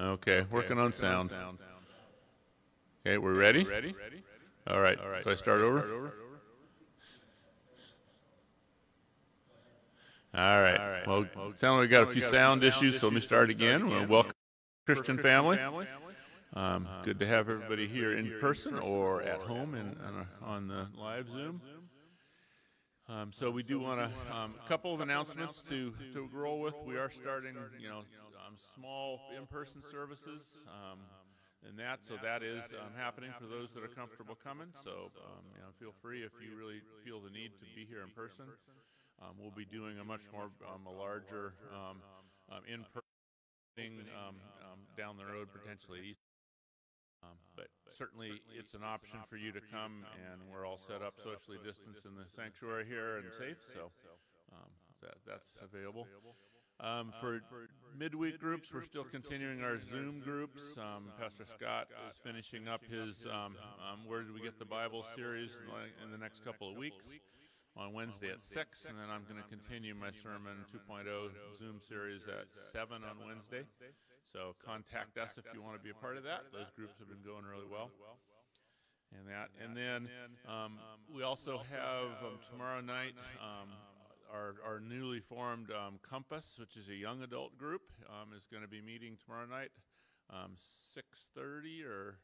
Okay, working on sound. Okay, we're ready? All right, can I start over? All right, well, it sounds like we got a few sound issues, so let me start again. Welcome, Christian family. Good to have everybody here in person or at home and on the live Zoom. So we do want a couple of announcements to roll with. We are starting, small in-person services and that. So that is happening for those that are comfortable coming. So feel free if you really feel the need to be here in person. We'll be doing a much more a larger in-person thing down the road, potentially at East. But certainly it's an option for you to come, and we're all set up socially distanced in the sanctuary here and safe, so that's available. For midweek groups, we're still continuing our Zoom groups. Pastor Scott is finishing up his Where Did We Get the Bible series in the next couple of weeks on Wednesday at 6, and then I'm going to continue my Sermon 2.0 Zoom series at 7 on Wednesday. So contact us if you want to be a part of that. Those groups have been going really well. And then we also have tomorrow night our newly formed Compass, which is a young adult group, is going to be meeting tomorrow night, 6:30 or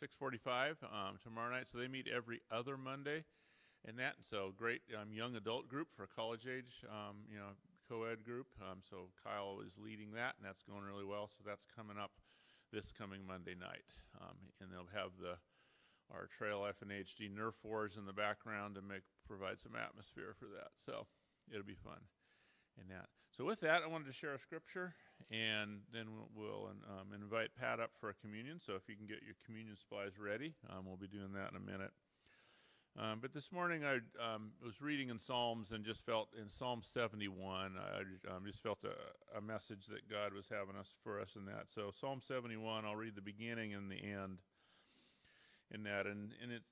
6:45 tomorrow night. So they meet every other Monday, and that. So great young adult group for college age, co-ed group, so Kyle is leading that, and that's going really well, so that's coming up this coming Monday night, and they'll have our Trail FNHD Nerf Wars in the background to provide some atmosphere for that, so it'll be fun in that. So with that, I wanted to share a scripture, and then we'll invite Pat up for a communion, so if you can get your communion supplies ready, we'll be doing that in a minute. But this morning I was reading in Psalms and just felt in Psalm 71, I just felt a message that God was having for us in that. So Psalm 71, I'll read the beginning and the end in that. And it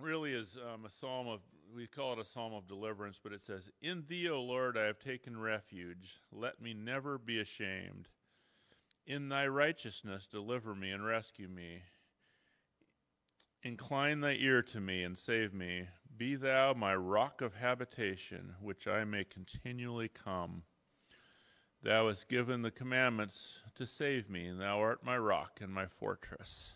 really is a psalm of, we call it a psalm of deliverance, but it says, "In thee, O Lord, I have taken refuge. Let me never be ashamed. In thy righteousness deliver me and rescue me. Incline thy ear to me and save me. Be thou my rock of habitation, which I may continually come. Thou hast given the commandments to save me, and thou art my rock and my fortress."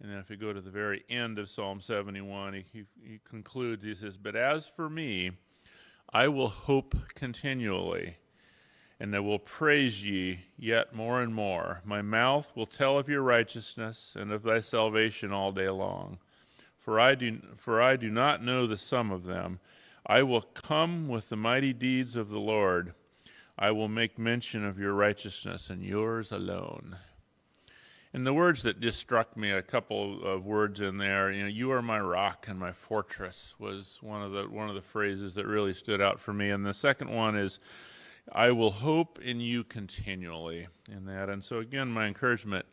And then if you go to the very end of Psalm 71, he concludes, he says, "But as for me, I will hope continually, and I will praise ye yet more and more. My mouth will tell of your righteousness and of thy salvation all day long. For I do not know the sum of them. I will come with the mighty deeds of the Lord. I will make mention of your righteousness and yours alone." And the words that just struck me, a couple of words in there, "you are my rock and my fortress" was one of the phrases that really stood out for me. And the second one is, "I will hope in you continually" in that. And so again, my encouragement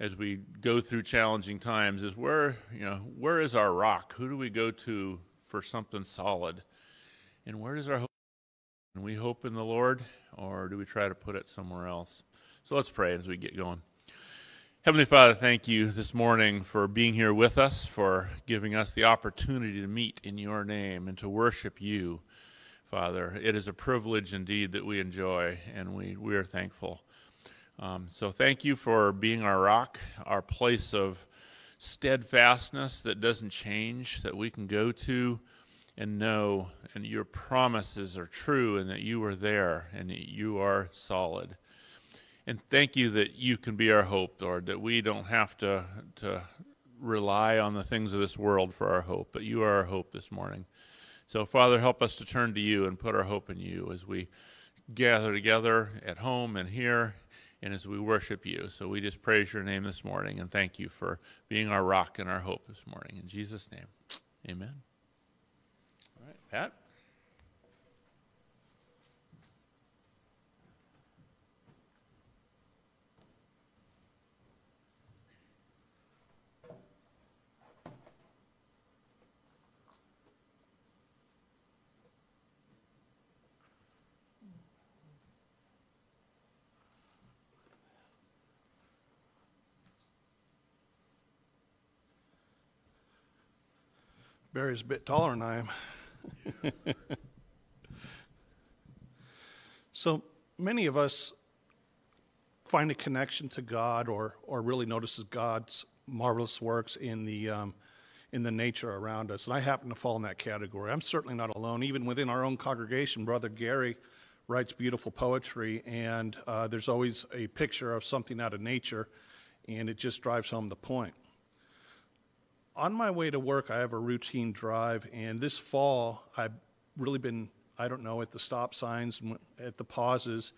as we go through challenging times is where is our rock? Who do we go to for something solid? And where does our hope? Do we hope in the Lord, or do we try to put it somewhere else? So let's pray as we get going. Heavenly Father, thank you this morning for being here with us, for giving us the opportunity to meet in your name and to worship you. Father, it is a privilege indeed that we enjoy, and we are thankful. So thank you for being our rock, our place of steadfastness that doesn't change, that we can go to and know, and your promises are true, and that you are there, and that you are solid. And thank you that you can be our hope, Lord, that we don't have to rely on the things of this world for our hope, but you are our hope this morning. So, Father, help us to turn to you and put our hope in you as we gather together at home and here and as we worship you. So we just praise your name this morning and thank you for being our rock and our hope this morning. In Jesus' name, amen. All right, Pat. Barry's a bit taller than I am. So many of us find a connection to God, or really notices God's marvelous works in the nature around us. And I happen to fall in that category. I'm certainly not alone. Even within our own congregation, Brother Gary writes beautiful poetry, and there's always a picture of something out of nature, and it just drives home the point. On my way to work, I have a routine drive, and this fall, I've really been, I don't know, at the stop signs, at the pauses,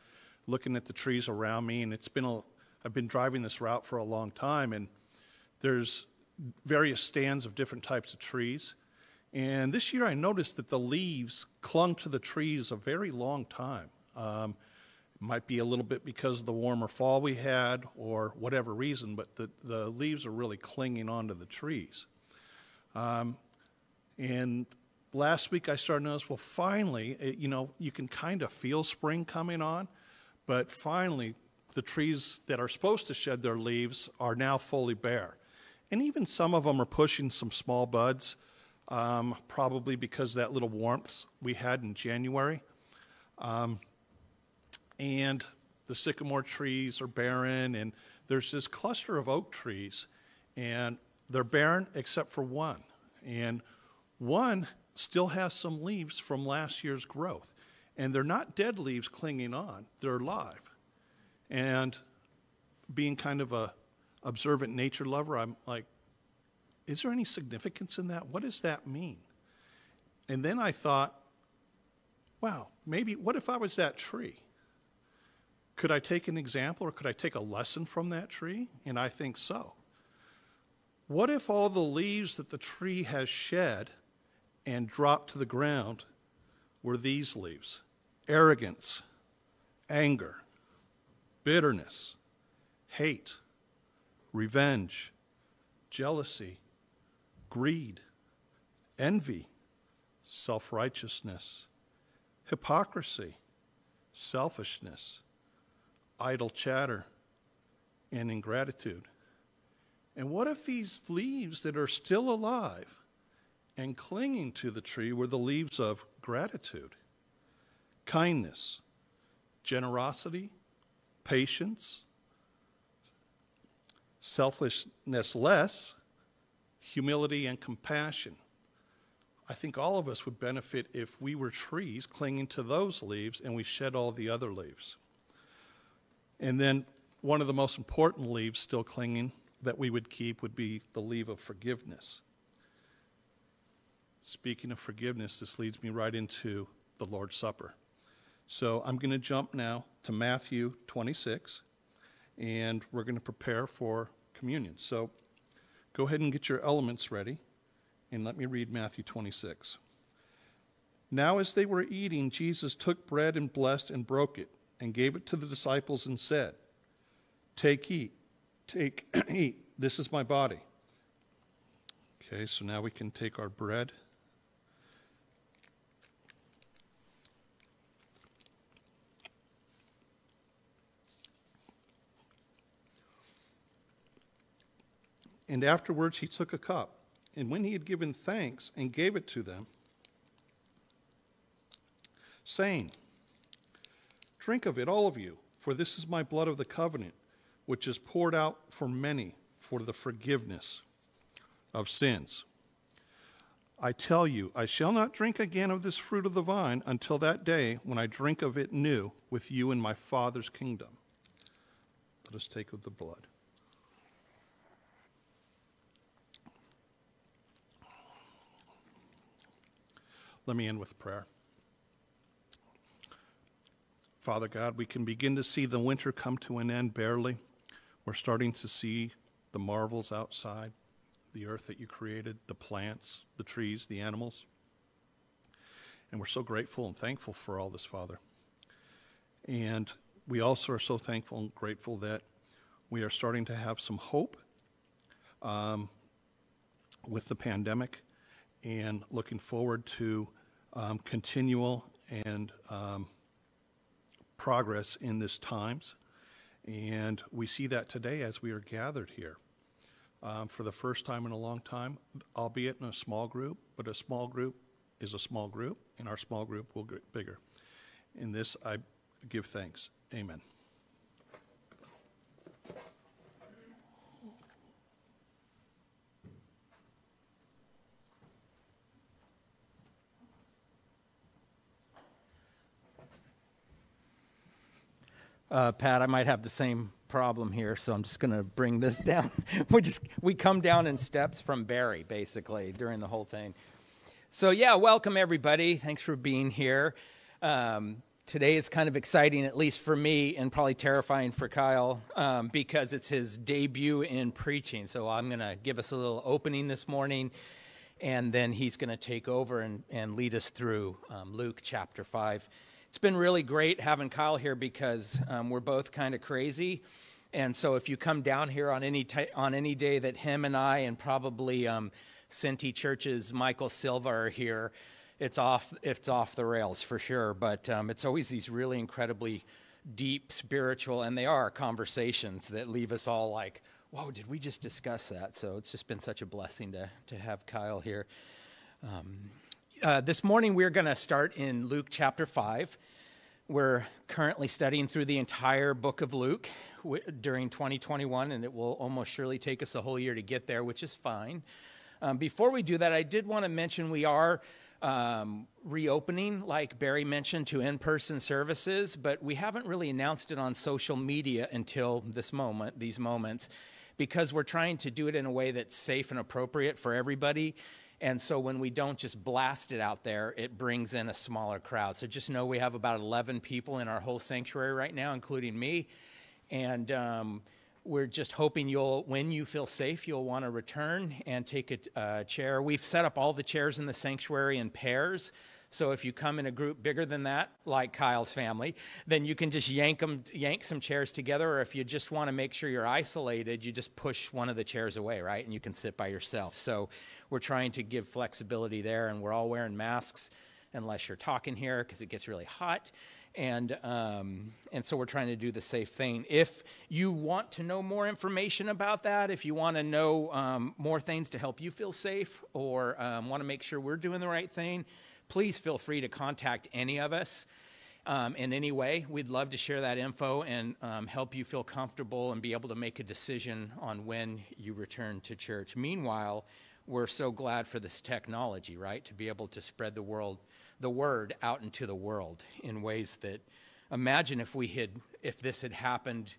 looking at the trees around me, and it's been I've been driving this route for a long time, and there's various stands of different types of trees. And this year I noticed that the leaves clung to the trees a very long time. It might be a little bit because of the warmer fall we had or whatever reason, but the leaves are really clinging onto the trees. And last week I started to notice, well, finally, you can kind of feel spring coming on, but finally the trees that are supposed to shed their leaves are now fully bare. And even some of them are pushing some small buds, probably because of that little warmth we had in January. And the sycamore trees are barren, and there's this cluster of oak trees, and they're barren except for one. And one still has some leaves from last year's growth. And they're not dead leaves clinging on, they're alive. And being kind of a observant nature lover, I'm like, is there any significance in that? What does that mean? And then I thought, wow, maybe, what if I was that tree? Could I take an example, or could I take a lesson from that tree? And I think so. What if all the leaves that the tree has shed and dropped to the ground were these leaves? Arrogance, anger, bitterness, hate, revenge, jealousy, greed, envy, self-righteousness, hypocrisy, selfishness, idle chatter, and ingratitude. And what if these leaves that are still alive and clinging to the tree were the leaves of gratitude, kindness, generosity, patience, selfishness less, humility, and compassion? I think all of us would benefit if we were trees clinging to those leaves and we shed all the other leaves. And then one of the most important leaves still clinging that we would keep would be the leaf of forgiveness. Speaking of forgiveness, this leads me right into the Lord's Supper. So I'm going to jump now to Matthew 26, and we're going to prepare for communion. So go ahead and get your elements ready, and let me read Matthew 26. Now as they were eating, Jesus took bread and blessed and broke it, and gave it to the disciples and said, Take, eat, this is my body. Okay, so now we can take our bread. And afterwards he took a cup, and when he had given thanks, and gave it to them, saying, Drink of it, all of you, for this is my blood of the covenant, which is poured out for many for the forgiveness of sins. I tell you, I shall not drink again of this fruit of the vine until that day when I drink of it new with you in my Father's kingdom. Let us take of the blood. Let me end with prayer. Father God, we can begin to see the winter come to an end barely. We're starting to see the marvels outside, the earth that you created, the plants, the trees, the animals. And we're so grateful and thankful for all this, Father. And we also are so thankful and grateful that we are starting to have some hope with the pandemic, and looking forward to continual and progress in this times. And we see that today as we are gathered here. for the first time in a long time, albeit in a small group, but a small group is a small group, and our small group will get bigger. In this, I give thanks. Amen. Pat, I might have the same problem here, so I'm just going to bring this down. We come down in steps from Barry, basically, during the whole thing. So, yeah, welcome, everybody. Thanks for being here. Today is kind of exciting, at least for me, and probably terrifying for Kyle, because it's his debut in preaching. So I'm going to give us a little opening this morning, and then he's going to take over and lead us through Luke chapter 5. It's been really great having Kyle here because we're both kind of crazy, and so if you come down here on any day that him and I and probably Sinti Church's Michael Silva are here, it's off the rails for sure. But it's always these really incredibly deep spiritual, and they are, conversations that leave us all like, whoa, did we just discuss that? So it's just been such a blessing to have Kyle here. This morning we're going to start in Luke chapter 5. We're currently studying through the entire book of Luke during 2021, and it will almost surely take us a whole year to get there, which is fine. Before we do that, I did want to mention we are reopening, like Barry mentioned, to in-person services, but we haven't really announced it on social media until these moments, because we're trying to do it in a way that's safe and appropriate for everybody. And so when we don't just blast it out there, it brings in a smaller crowd. So just know we have about 11 people in our whole sanctuary right now, including me. And we're just hoping when you feel safe, you'll want to return and take a chair. We've set up all the chairs in the sanctuary in pairs. So if you come in a group bigger than that, like Kyle's family, then you can just yank some chairs together. Or if you just want to make sure you're isolated, you just push one of the chairs away, right? And you can sit by yourself. So we're trying to give flexibility there, and we're all wearing masks unless you're talking here because it gets really hot. And so we're trying to do the safe thing. If you want to know more information about that, if you want to know more things to help you feel safe, or want to make sure we're doing the right thing, please feel free to contact any of us in any way. We'd love to share that info and help you feel comfortable and be able to make a decision on when you return to church. Meanwhile, we're so glad for this technology, right, to be able to spread the word out into the world in ways that, imagine if this had happened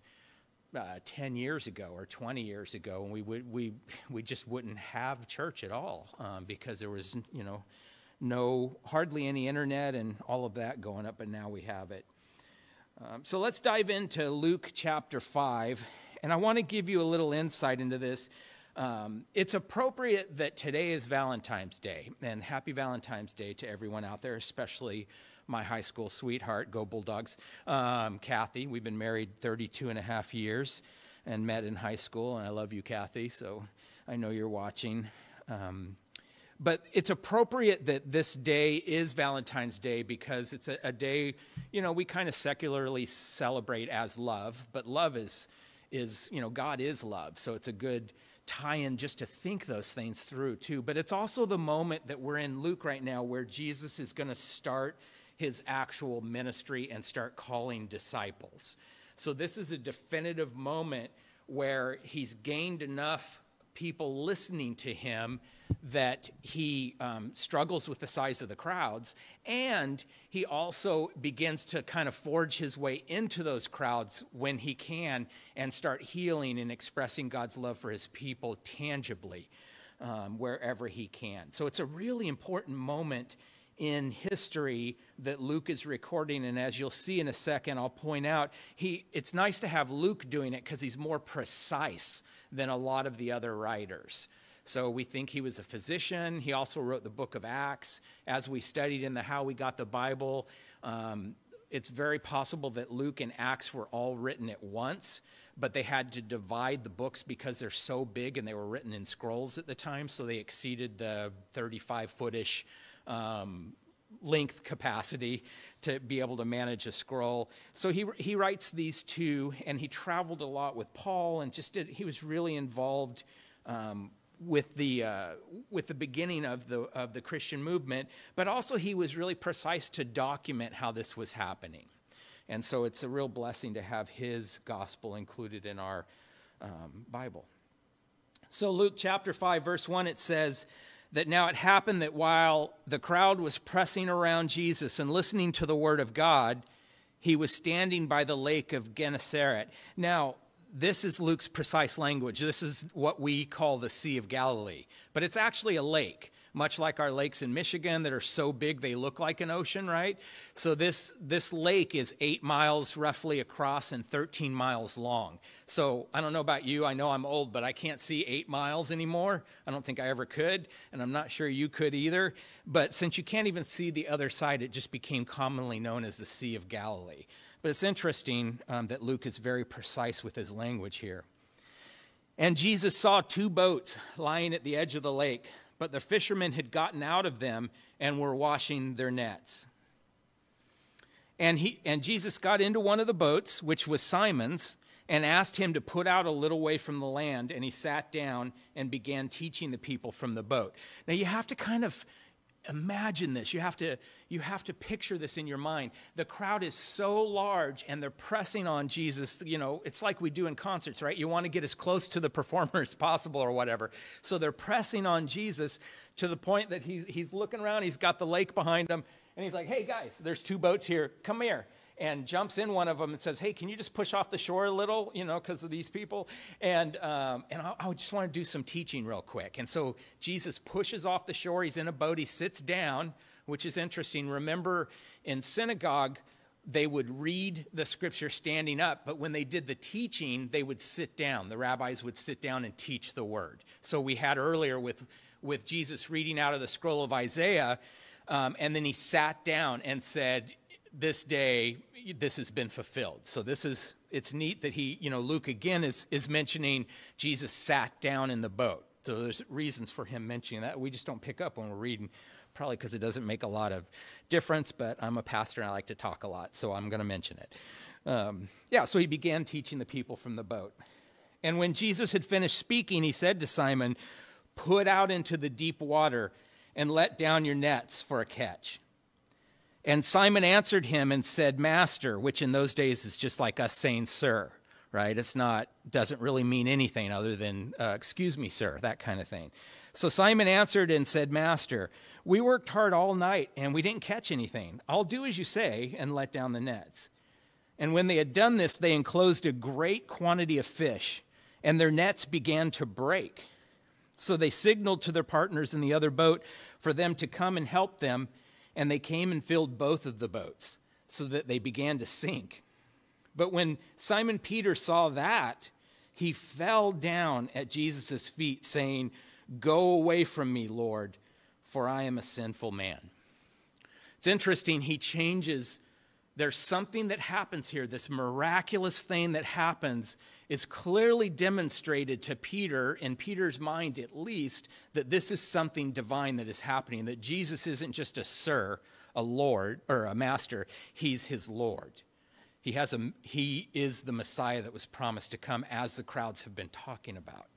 10 years ago or 20 years ago, and we just wouldn't have church at all because there was, hardly any internet and all of that going up, but now we have it. So let's dive into Luke chapter 5, and I want to give you a little insight into this. It's appropriate that today is Valentine's Day, and happy Valentine's Day to everyone out there, especially my high school sweetheart, go Bulldogs, Kathy. We've been married 32 and a half years and met in high school, and I love you, Kathy, so I know you're watching. But it's appropriate that this day is Valentine's Day because it's a day, we kind of secularly celebrate as love, but love is God is love. So it's a good tie-in just to think those things through too. But it's also the moment that we're in Luke right now where Jesus is going to start his actual ministry and start calling disciples. So this is a definitive moment where he's gained enough people listening to him that he struggles with the size of the crowds, and he also begins to kind of forge his way into those crowds when he can and start healing and expressing God's love for his people tangibly wherever he can. So it's a really important moment in history that Luke is recording, and as you'll see in a second, I'll point out, it's nice to have Luke doing it because he's more precise than a lot of the other writers. So we think he was a physician. He also wrote the book of Acts. As we studied in the How We Got the Bible, it's very possible that Luke and Acts were all written at once, but they had to divide the books because they're so big and they were written in scrolls at the time, so they exceeded the 35-foot-ish length capacity to be able to manage a scroll. So he writes these two, and he traveled a lot with Paul, and he was really involved with the beginning of the Christian movement, but also he was really precise to document how this was happening. And so it's a real blessing to have his gospel included in our Bible. So Luke chapter 5, verse 1, it says that now it happened that while the crowd was pressing around Jesus and listening to the word of God, he was standing by the lake of Gennesaret. Now, this is Luke's precise language. This is what we call the Sea of Galilee, but it's actually a lake, much like our lakes in Michigan that are so big they look like an ocean, right? So this lake is 8 miles roughly across and 13 miles long. So I don't know about you. I know I'm old, but I can't see 8 miles anymore. I don't think I ever could, and I'm not sure you could either. But since you can't even see the other side, it just became commonly known as the Sea of Galilee. But it's interesting that Luke is very precise with his language here. And Jesus saw two boats lying at the edge of the lake, but the fishermen had gotten out of them and were washing their nets. And Jesus got into one of the boats, which was Simon's, and asked him to put out a little way from the land, and he sat down and began teaching the people from the boat. Now you have to kind of imagine this. You have to picture this in your mind. The crowd is so large and they're pressing on Jesus. You know, it's like we do in concerts, right? You want to get as close to the performer as possible or whatever. So they're pressing on Jesus to the point that he's looking around. He's got the lake behind him and he's like, "Hey guys, there's two boats here. Come here." And jumps in one of them and says, "Hey, can you just push off the shore a little, you know, because of these people? And I just want to do some teaching real quick." And so Jesus pushes off the shore. He's in a boat. He sits down, which is interesting. Remember, in synagogue, they would read the scripture standing up, but when they did the teaching, they would sit down. The rabbis would sit down and teach the word. So we had earlier with Jesus reading out of the scroll of Isaiah, and then he sat down and said, "This day, this has been fulfilled." So it's neat that he, you know, Luke again is mentioning Jesus sat down in the boat. So there's reasons for him mentioning that. We just don't pick up when we're reading, probably because it doesn't make a lot of difference, but I'm a pastor and I like to talk a lot, so I'm going to mention it. So he began teaching the people from the boat. And when Jesus had finished speaking, he said to Simon, "Put out into the deep water and let down your nets for a catch." And Simon answered him and said, "Master," which in those days is just like us saying, "Sir," right? It's not, doesn't really mean anything other than, "Excuse me, sir," that kind of thing. So Simon answered and said, "Master, we worked hard all night and we didn't catch anything. I'll do as you say and let down the nets." And when they had done this, they enclosed a great quantity of fish and their nets began to break. So they signaled to their partners in the other boat for them to come and help them. And they came and filled both of the boats so that they began to sink. But when Simon Peter saw that, he fell down at Jesus' feet saying, "Go away from me, Lord, for I am a sinful man." It's interesting. He changes. There's something that happens here. This miraculous thing that happens is clearly demonstrated to Peter, in Peter's mind at least, that this is something divine that is happening, that Jesus isn't just a sir, a lord, or a master. He's his Lord. He is the Messiah that was promised to come, as the crowds have been talking about.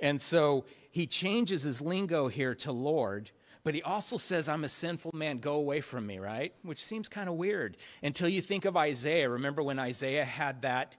And so he changes his lingo here to Lord. But he also says, "I'm a sinful man, go away from me," right? Which seems kind of weird until you think of Isaiah. Remember when Isaiah had that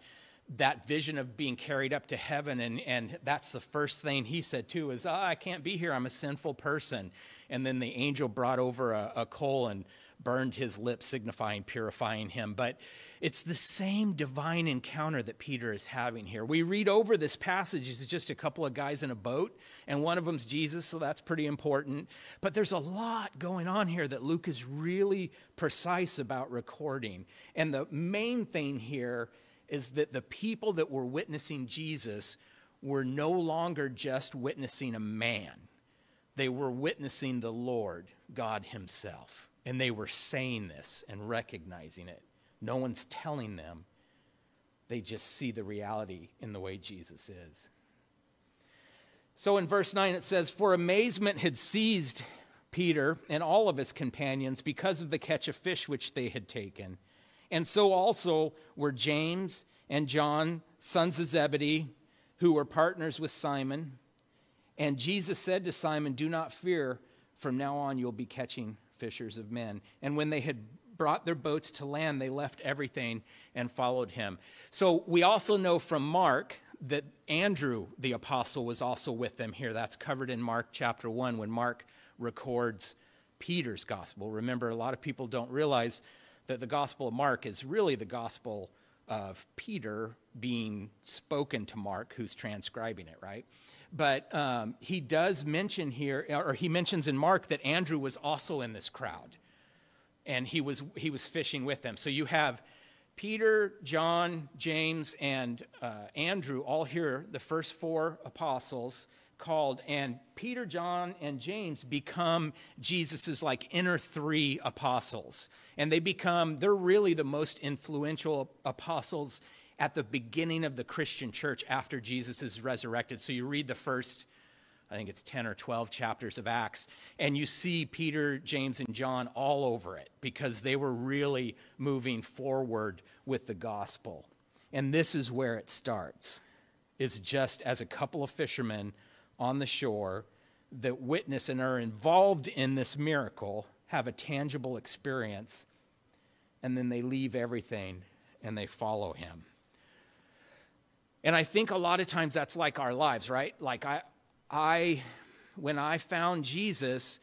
vision of being carried up to heaven, and that's the first thing he said too is, "I can't be here, I'm a sinful person." And then the angel brought over a coal and burned his lips, signifying purifying him. But it's the same divine encounter that Peter is having here. We read over this passage. It's just a couple of guys in a boat, and one of them's Jesus, so that's pretty important. But there's a lot going on here that Luke is really precise about recording. And the main thing here is that the people that were witnessing Jesus were no longer just witnessing a man. They were witnessing the Lord God himself, and they were saying this and recognizing it. No one's telling them. They just see the reality in the way Jesus is. So in verse 9 it says, "For amazement had seized Peter and all of his companions because of the catch of fish which they had taken. And so also were James and John, sons of Zebedee, who were partners with Simon. And Jesus said to Simon, "Do not fear. From now on, you'll be catching fishers of men." And when they had brought their boats to land, they left everything and followed him. So we also know from Mark that Andrew, the apostle, was also with them here. That's covered in Mark chapter 1 when Mark records Peter's gospel. Remember, a lot of people don't realize that the gospel of Mark is really the gospel of Peter being spoken to Mark, who's transcribing it, right? But he does mention here, or he mentions in Mark, that Andrew was also in this crowd, and he was fishing with them. So you have Peter, John, James, and Andrew, all here, the first four apostles called, and Peter, John, and James become Jesus's like inner three apostles, and they're really the most influential apostles at the beginning of the Christian church after Jesus is resurrected. So you read the first, I think it's 10 or 12 chapters of Acts, and you see Peter, James, and John all over it because they were really moving forward with the gospel. And this is where it starts. It's just as a couple of fishermen on the shore that witness and are involved in this miracle, have a tangible experience, and then they leave everything and they follow him. And I think a lot of times that's like our lives, right? Like when I found Jesus,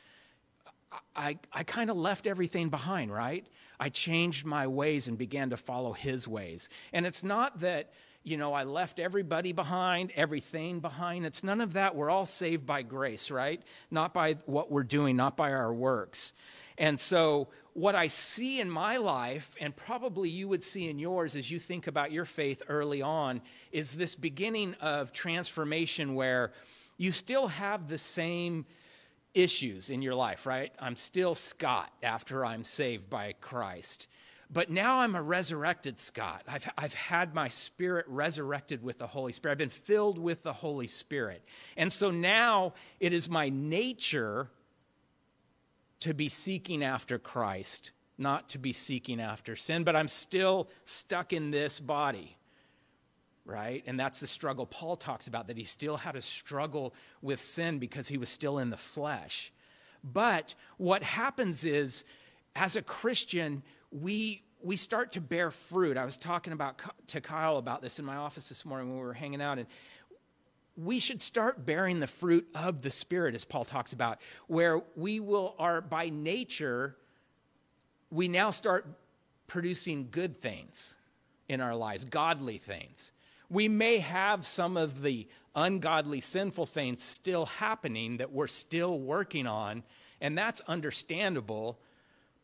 I kind of left everything behind, right? I changed my ways and began to follow his ways. And it's not that, you know, I left everybody behind, everything behind. It's none of that. We're all saved by grace, right? Not by what we're doing, not by our works. And so what I see in my life, and probably you would see in yours as you think about your faith early on, is this beginning of transformation where you still have the same issues in your life, right? I'm still Scott after I'm saved by Christ. But now I'm a resurrected Scott. I've had my spirit resurrected with the Holy Spirit. I've been filled with the Holy Spirit. And so now it is my nature to be seeking after Christ, not to be seeking after sin, but I'm still stuck in this body, right? And that's the struggle Paul talks about, that he still had a struggle with sin because he was still in the flesh. But what happens is, as a Christian, we start to bear fruit. I was talking to Kyle about this in my office this morning when we were hanging out, and we should start bearing the fruit of the Spirit, as Paul talks about, where by nature, we now start producing good things in our lives, godly things. We may have some of the ungodly, sinful things still happening that we're still working on, and that's understandable.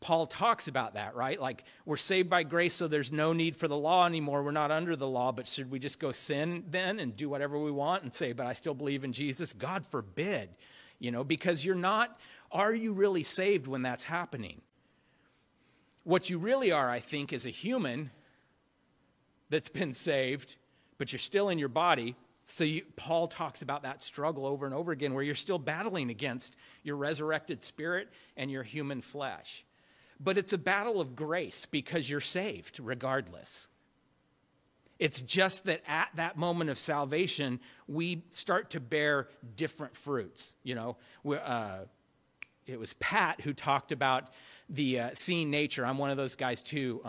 Paul talks about that, right? Like, we're saved by grace, so there's no need for the law anymore. We're not under the law, but should we just go sin then and do whatever we want and say, but I still believe in Jesus? God forbid, you know, because are you really saved when that's happening? What you really are, I think, is a human that's been saved, but you're still in your body. So Paul talks about that struggle over and over again, where you're still battling against your resurrected spirit and your human flesh. But it's a battle of grace because you're saved regardless. It's just that at that moment of salvation, we start to bear different fruits. You know, it was Pat who talked about the seeing nature. I'm one of those guys too.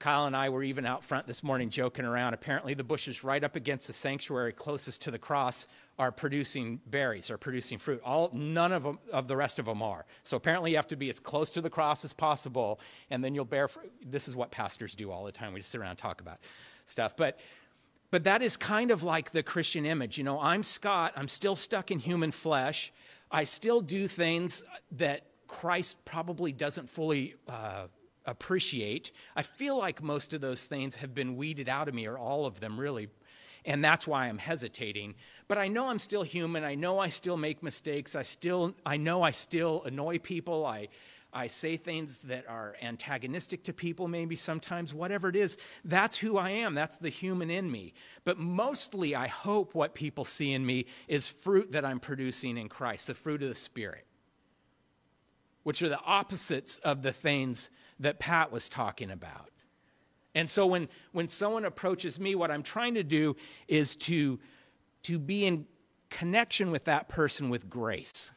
Kyle and I were even out front this morning joking around. Apparently the bushes right up against the sanctuary closest to the cross are producing berries, are producing fruit. None of them, of the rest of them are. So apparently you have to be as close to the cross as possible, and then you'll bear fruit. This is what pastors do all the time. We just sit around and talk about stuff. But that is kind of like the Christian image. You know, I'm Scott. I'm still stuck in human flesh. I still do things that Christ probably doesn't fully appreciate. I feel like most of those things have been weeded out of me, or all of them really, and that's why I'm hesitating. But I know I'm still human. I know I still make mistakes. I know I still annoy people. I say things that are antagonistic to people maybe sometimes, whatever it is. That's who I am. That's the human in me. But mostly I hope what people see in me is fruit that I'm producing in Christ, the fruit of the Spirit, which are the opposites of the things that Pat was talking about. And so when someone approaches me, what I'm trying to do is to be in connection with that person with grace.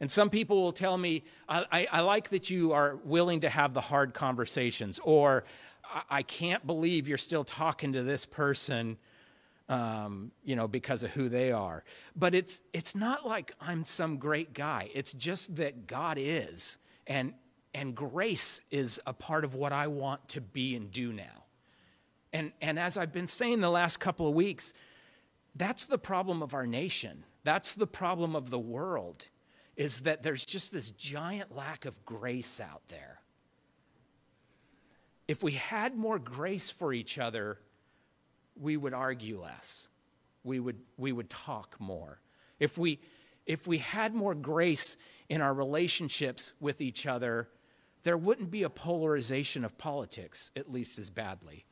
And some people will tell me, I like that you are willing to have the hard conversations, or I can't believe you're still talking to this person, because of who they are. But it's not like I'm some great guy. It's just that God is, and grace is a part of what I want to be and do now. And as I've been saying the last couple of weeks, that's the problem of our nation. That's the problem of the world, is that there's just this giant lack of grace out there. If we had more grace for each other, we would argue less. We would talk more. If we had more grace in our relationships with each other, there wouldn't be a polarization of politics, at least as badly.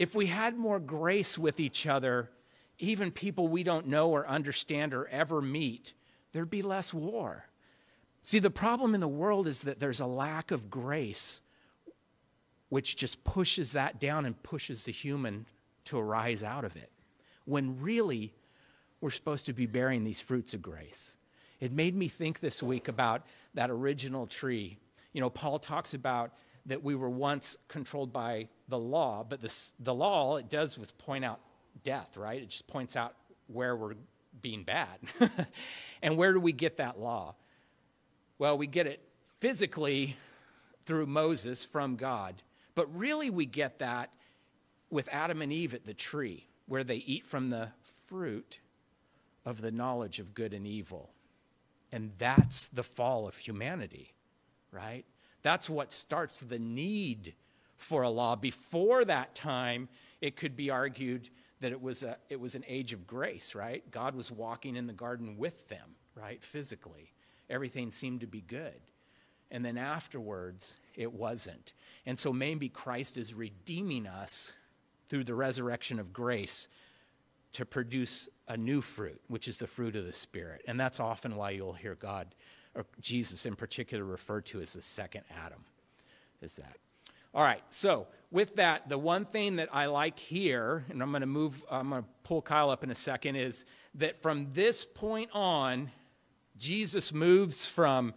If we had more grace with each other, even people we don't know or understand or ever meet, there'd be less war. See, the problem in the world is that there's a lack of grace, which just pushes that down and pushes the human to arise out of it, when really we're supposed to be bearing these fruits of grace. It made me think this week about that original tree. You know, Paul talks about that we were once controlled by the law, but the law, all it does was point out death, right? It just points out where we're being bad. And where do we get that law? Well, we get it physically through Moses from God, but really we get that with Adam and Eve at the tree, where they eat from the fruit of the knowledge of good and evil. And that's the fall of humanity, right? That's what starts the need for a law. Before that time, it could be argued that it was an age of grace, right? God was walking in the garden with them, right? Physically. Everything seemed to be good. And then afterwards, it wasn't. And so maybe Christ is redeeming us through the resurrection of grace to produce a new fruit, which is the fruit of the Spirit. And that's often why you'll hear God, or Jesus in particular, referred to as the second Adam, is that. All right, so with that, the one thing that I like here, and I'm going to pull Kyle up in a second, is that from this point on, Jesus moves from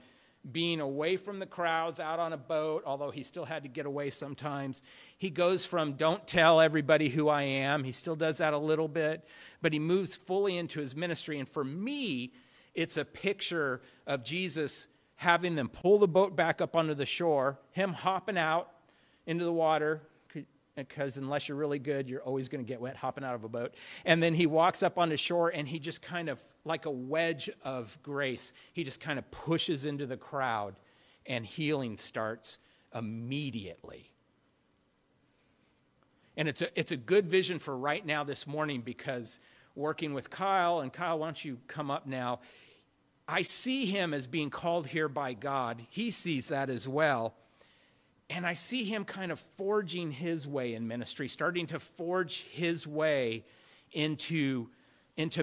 being away from the crowds, out on a boat, although he still had to get away sometimes. He goes from don't tell everybody who I am. He still does that a little bit, but he moves fully into his ministry. And for me, it's a picture of Jesus having them pull the boat back up onto the shore, him hopping out into the water, because unless you're really good, you're always going to get wet hopping out of a boat. And then he walks up on the shore, and he just kind of, like a wedge of grace, he just kind of pushes into the crowd, and healing starts immediately. And it's a good vision for right now this morning, because working with Kyle, and Kyle, why don't you come up now? I see him as being called here by God. He sees that as well. And I see him kind of forging his way in ministry, starting to forge his way into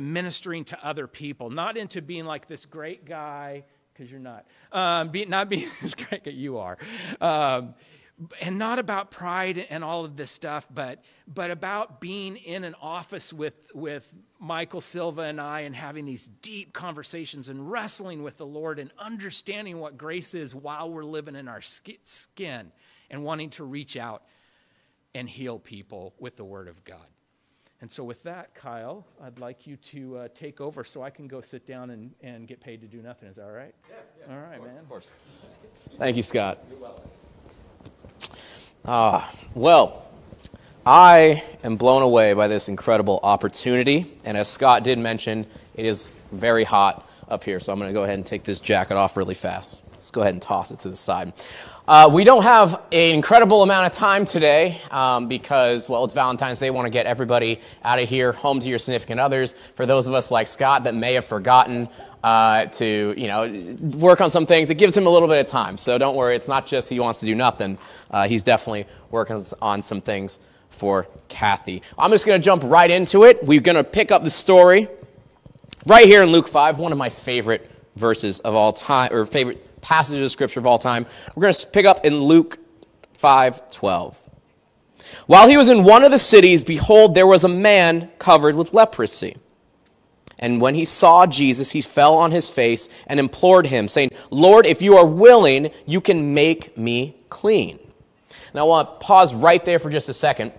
ministering to other people, not into being like this great guy, because you're not, not being this great guy, you are, and not about pride and all of this stuff, but about being in an office with Michael Silva and I, and having these deep conversations and wrestling with the Lord and understanding what grace is while we're living in our skin and wanting to reach out and heal people with the Word of God. And so with that, Kyle, I'd like you to take over so I can go sit down and get paid to do nothing. Is that all right? Yeah. All right, of course, man. Of course. Thank you, Scott. You're welcome. Well, I am blown away by this incredible opportunity, and as Scott did mention, it is very hot up here, so I'm going to go ahead and take this jacket off really fast. Let's go ahead and toss it to the side. We don't have an incredible amount of time today because, well, it's Valentine's Day. We want to get everybody out of here, home to your significant others. For those of us like Scott that may have forgotten to, work on some things, it gives him a little bit of time. So don't worry. It's not just he wants to do nothing. He's definitely working on some things for Kathy. I'm just going to jump right into it. We're going to pick up the story right here in Luke 5, one of my favorite verses of all time, or favorite passages of scripture of all time. We're going to pick up in Luke 5:12. While he was in one of the cities, behold, there was a man covered with leprosy. And when he saw Jesus, he fell on his face and implored him, saying, "Lord, if you are willing, you can make me clean." Now, I want to pause right there for just a second.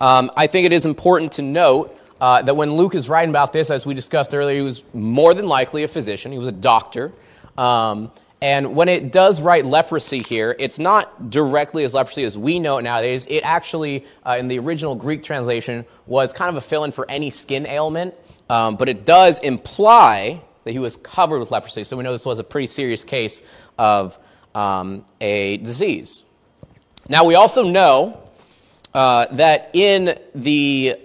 I think it is important to note that when Luke is writing about this, as we discussed earlier, he was more than likely a physician. He was a doctor. And when it does write leprosy here, it's not directly as leprosy as we know it nowadays. It actually, in the original Greek translation, was kind of a fill-in for any skin ailment. But it does imply that he was covered with leprosy. So we know this was a pretty serious case of a disease. Now, we also know that in the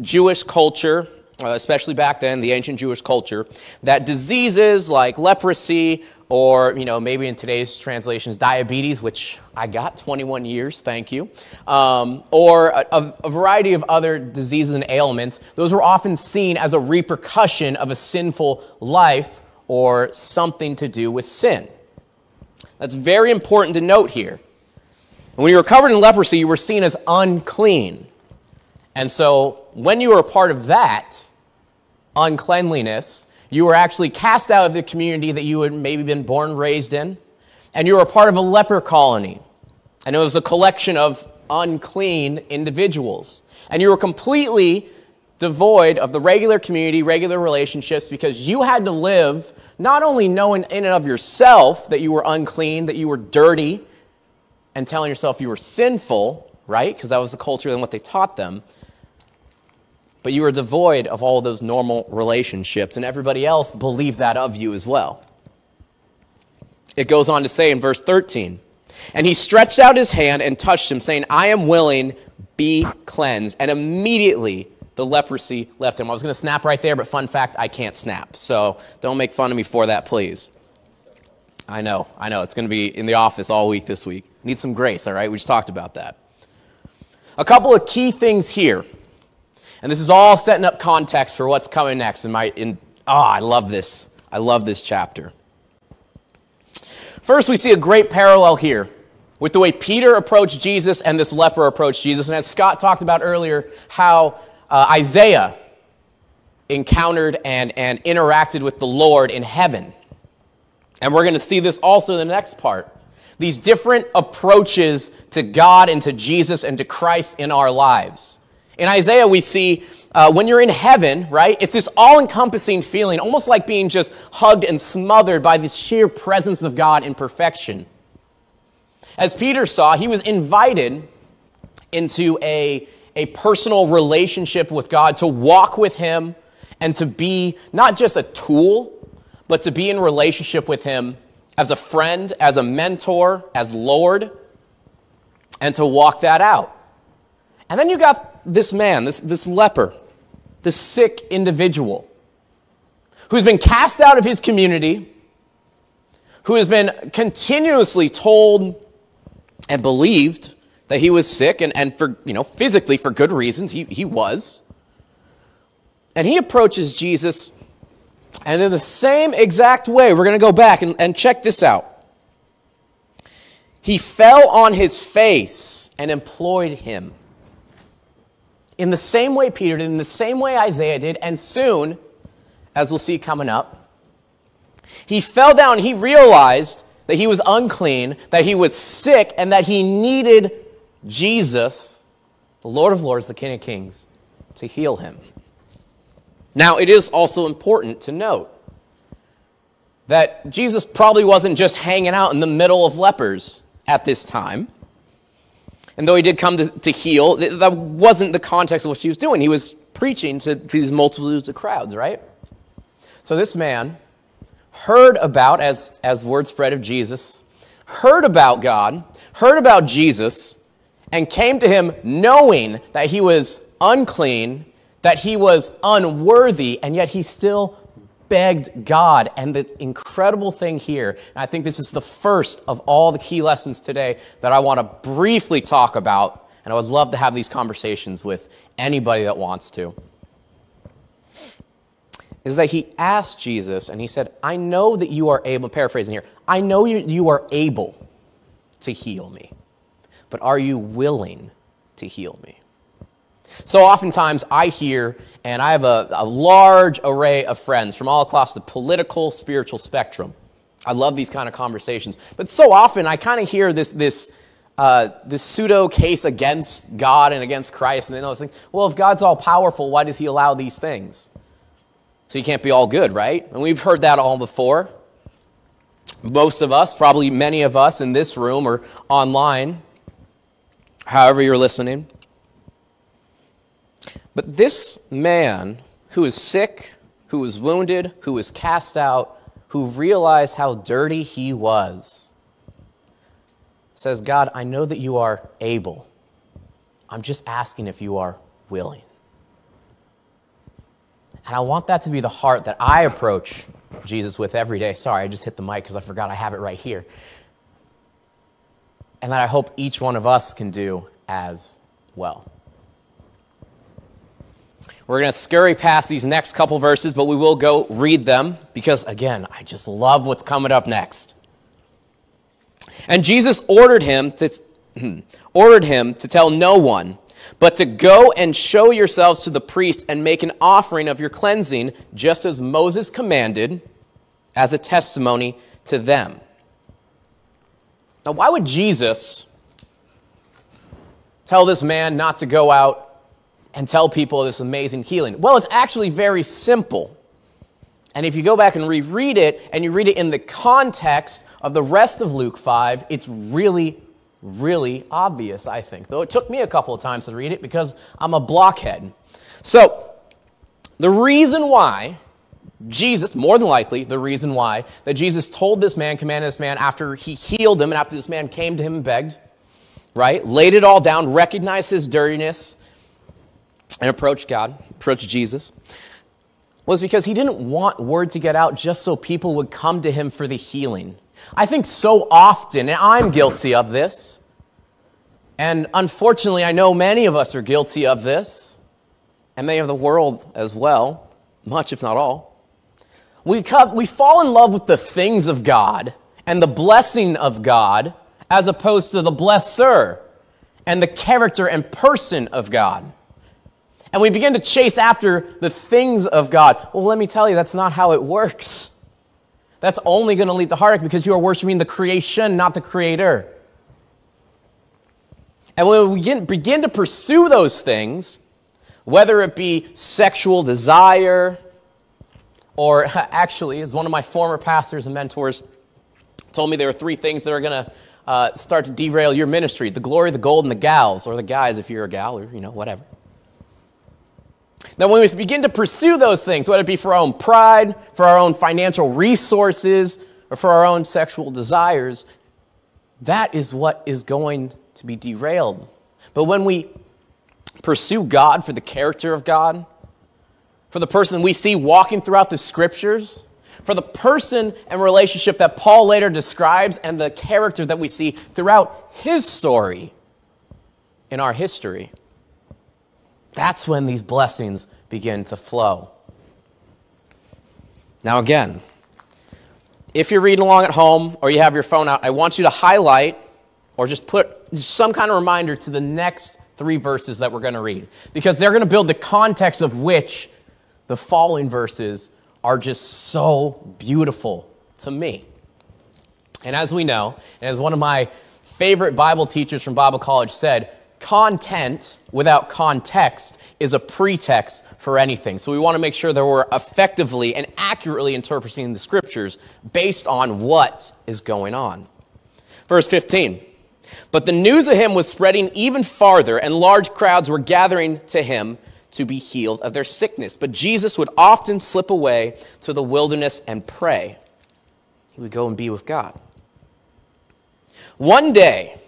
Jewish culture, especially back then, the ancient Jewish culture, that diseases like leprosy or, you know, maybe in today's translations, diabetes, which I got 21 years, thank you, or a variety of other diseases and ailments, those were often seen as a repercussion of a sinful life or something to do with sin. That's very important to note here. When you were covered in leprosy, you were seen as unclean. And so when you were a part of that uncleanliness, you were actually cast out of the community that you had maybe been born and raised in. And you were a part of a leper colony. And it was a collection of unclean individuals. And you were completely devoid of the regular community, regular relationships, because you had to live not only knowing in and of yourself that you were unclean, that you were dirty, and telling yourself you were sinful, right? Because that was the culture and what they taught them. But you were devoid of all those normal relationships, and everybody else believed that of you as well. It goes on to say in verse 13, "And he stretched out his hand and touched him, saying, 'I am willing, be cleansed.' And immediately the leprosy left him." I was going to snap right there, but fun fact, I can't snap. So don't make fun of me for that, please. I know. It's going to be in the office all week this week. Need some grace, all right? We just talked about that. A couple of key things here. And this is all setting up context for what's coming next. I love this. I love this chapter. First, we see a great parallel here with the way Peter approached Jesus and this leper approached Jesus. And as Scott talked about earlier, how Isaiah encountered and interacted with the Lord in heaven. And we're going to see this also in the next part. These different approaches to God and to Jesus and to Christ in our lives. In Isaiah, we see when you're in heaven, right? It's this all-encompassing feeling, almost like being just hugged and smothered by the sheer presence of God in perfection. As Peter saw, he was invited into a personal relationship with God, to walk with him and to be not just a tool, but to be in relationship with him as a friend, as a mentor, as Lord, and to walk that out. And then you got this man, this leper, this sick individual, who's been cast out of his community, who has been continuously told and believed that he was sick, and for, you know, physically for good reasons, he was. And he approaches Jesus. And in the same exact way, we're going to go back and check this out. He fell on his face and implored him. In the same way Peter did, in the same way Isaiah did, and soon, as we'll see coming up, he fell down. He realized that he was unclean, that he was sick, and that he needed Jesus, the Lord of Lords, the King of Kings, to heal him. Now, it is also important to note that Jesus probably wasn't just hanging out in the middle of lepers at this time. And though he did come to heal, that wasn't the context of what he was doing. He was preaching to these multitudes of crowds, right? So this man heard about, as word spread of Jesus, heard about God, heard about Jesus, and came to him knowing that he was unclean, that he was unworthy, and yet he still begged God. And the incredible thing here, and I think this is the first of all the key lessons today that I want to briefly talk about, and I would love to have these conversations with anybody that wants to, is that he asked Jesus, and he said, "I know that you are able," paraphrasing here, "I know you are able to heal me, but are you willing to heal me?" So oftentimes I hear, and I have a large array of friends from all across the political, spiritual spectrum. I love these kind of conversations. But so often I kind of hear this pseudo case against God and against Christ, and they always think, well, if God's all-powerful, why does he allow these things? So he can't be all good, right? And we've heard that all before. Most of us, probably many of us in this room or online, however you're listening. But this man who is sick, who was wounded, who was cast out, who realized how dirty he was, says, God, I know that you are able. I'm just asking if you are willing. And I want that to be the heart that I approach Jesus with every day. Sorry, I just hit the mic because I forgot I have it right here. And that I hope each one of us can do as well. We're going to scurry past these next couple verses, but we will go read them because, again, I just love what's coming up next. And Jesus ordered him to tell no one, but to go and show yourselves to the priest and make an offering of your cleansing, just as Moses commanded, as a testimony to them. Now, why would Jesus tell this man not to go out and tell people this amazing healing? Well, it's actually very simple. And if you go back and reread it, and you read it in the context of the rest of Luke 5, it's really really obvious, I think, though it took me a couple of times to read it because I'm a blockhead. So the reason why Jesus, more than likely, the reason why that Jesus told this man, commanded this man after he healed him and after this man came to him and begged, right, laid it all down, recognized his dirtiness, and approached God, approached Jesus, was because he didn't want word to get out just so people would come to him for the healing. I think so often, and I'm guilty of this, and unfortunately I know many of us are guilty of this, and many of the world as well, much if not all, we fall in love with the things of God and the blessing of God as opposed to the blesser and the character and person of God. And we begin to chase after the things of God. Well, let me tell you, that's not how it works. That's only going to lead to heartache because you are worshiping the creation, not the creator. And when we begin to pursue those things, whether it be sexual desire, or actually, as one of my former pastors and mentors told me, there are three things that are going to start to derail your ministry: the glory, the gold, and the gals, or the guys if you're a gal, or, you know, whatever. Now, when we begin to pursue those things, whether it be for our own pride, for our own financial resources, or for our own sexual desires, that is what is going to be derailed. But when we pursue God for the character of God, for the person we see walking throughout the scriptures, for the person and relationship that Paul later describes and the character that we see throughout his story in our history, that's when these blessings begin to flow. Now again, if you're reading along at home or you have your phone out, I want you to highlight or just put some kind of reminder to the next three verses that we're going to read, because they're going to build the context of which the following verses are just so beautiful to me. And as we know, and as one of my favorite Bible teachers from Bible college said, content without context is a pretext for anything. So we want to make sure that we're effectively and accurately interpreting the scriptures based on what is going on. Verse 15, but the news of him was spreading even farther, and large crowds were gathering to him to be healed of their sickness. But Jesus would often slip away to the wilderness and pray. He would go and be with God. One day,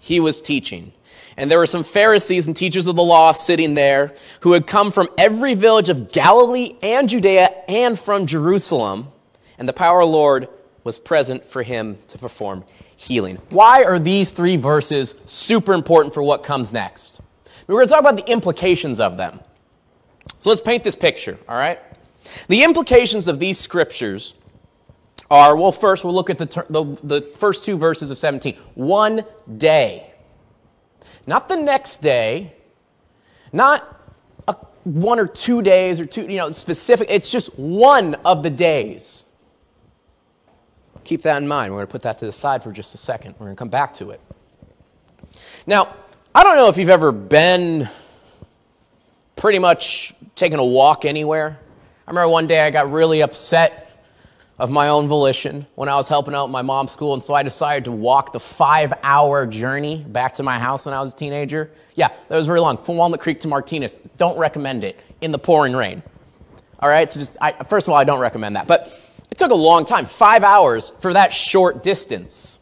he was teaching, and there were some Pharisees and teachers of the law sitting there who had come from every village of Galilee and Judea and from Jerusalem. And the power of the Lord was present for him to perform healing. Why are these three verses super important for what comes next? We're going to talk about the implications of them. So let's paint this picture, all right? The implications of these scriptures are, well, first we'll look at the first two verses of 17. One day. Not the next day, Not a, 1 or 2 days or two, you know, specific. It's just one of the days. Keep that in mind. We're going to put that to the side for just a second. We're going to come back to it. Now, I don't know if you've ever been pretty much taking a walk anywhere. I remember one day I got really upset of my own volition when I was helping out my mom's school, and so I decided to walk the 5-hour journey back to my house when I was a teenager. Yeah, that was really long, from Walnut Creek to Martinez. Don't recommend it in the pouring rain. All right, so just, first of all, I don't recommend that, but it took a long time, 5 hours for that short distance.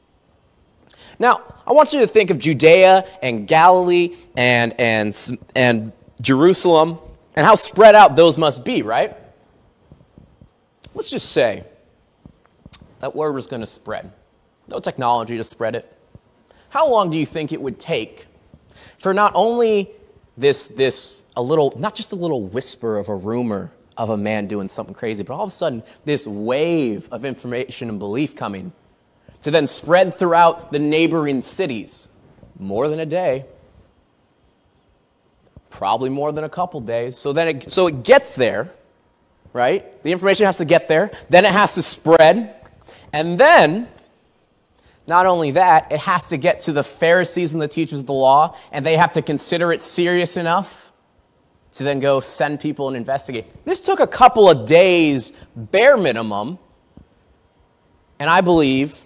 Now, I want you to think of Judea and Galilee and Jerusalem and how spread out those must be, right? Let's just say that word was going to spread. No technology to spread it. How long do you think it would take for not only not just a little whisper of a rumor of a man doing something crazy, but all of a sudden this wave of information and belief coming to then spread throughout the neighboring cities? More than a day. Probably more than a couple days. So it gets there, right? The information has to get there. Then it has to spread. And then, not only that, it has to get to the Pharisees and the teachers of the law, and they have to consider it serious enough to then go send people and investigate. This took a couple of days, bare minimum, and I believe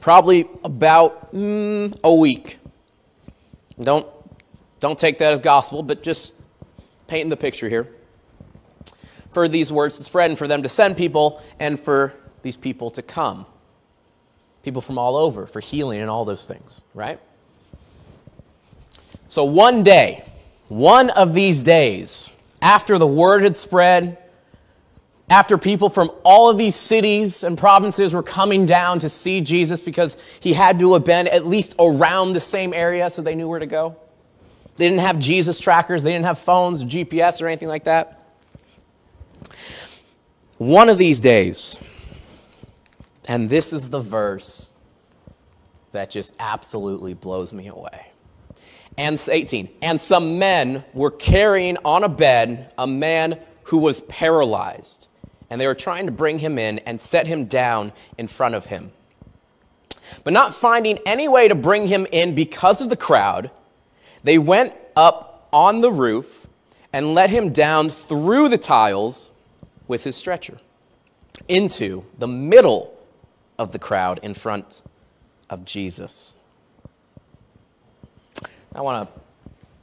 probably about a week. Don't take that as gospel, but just painting the picture here. For these words to spread and for them to send people and for these people to come. People from all over for healing and all those things, right? So one day, one of these days, after the word had spread, after people from all of these cities and provinces were coming down to see Jesus because he had to have been at least around the same area so they knew where to go. They didn't have Jesus trackers. They didn't have phones, GPS, or anything like that. One of these days, and this is the verse that just absolutely blows me away. And 18, and some men were carrying on a bed a man who was paralyzed, and they were trying to bring him in and set him down in front of him. But not finding any way to bring him in because of the crowd, they went up on the roof and let him down through the tiles with his stretcher into the middle of the crowd in front of Jesus. I want to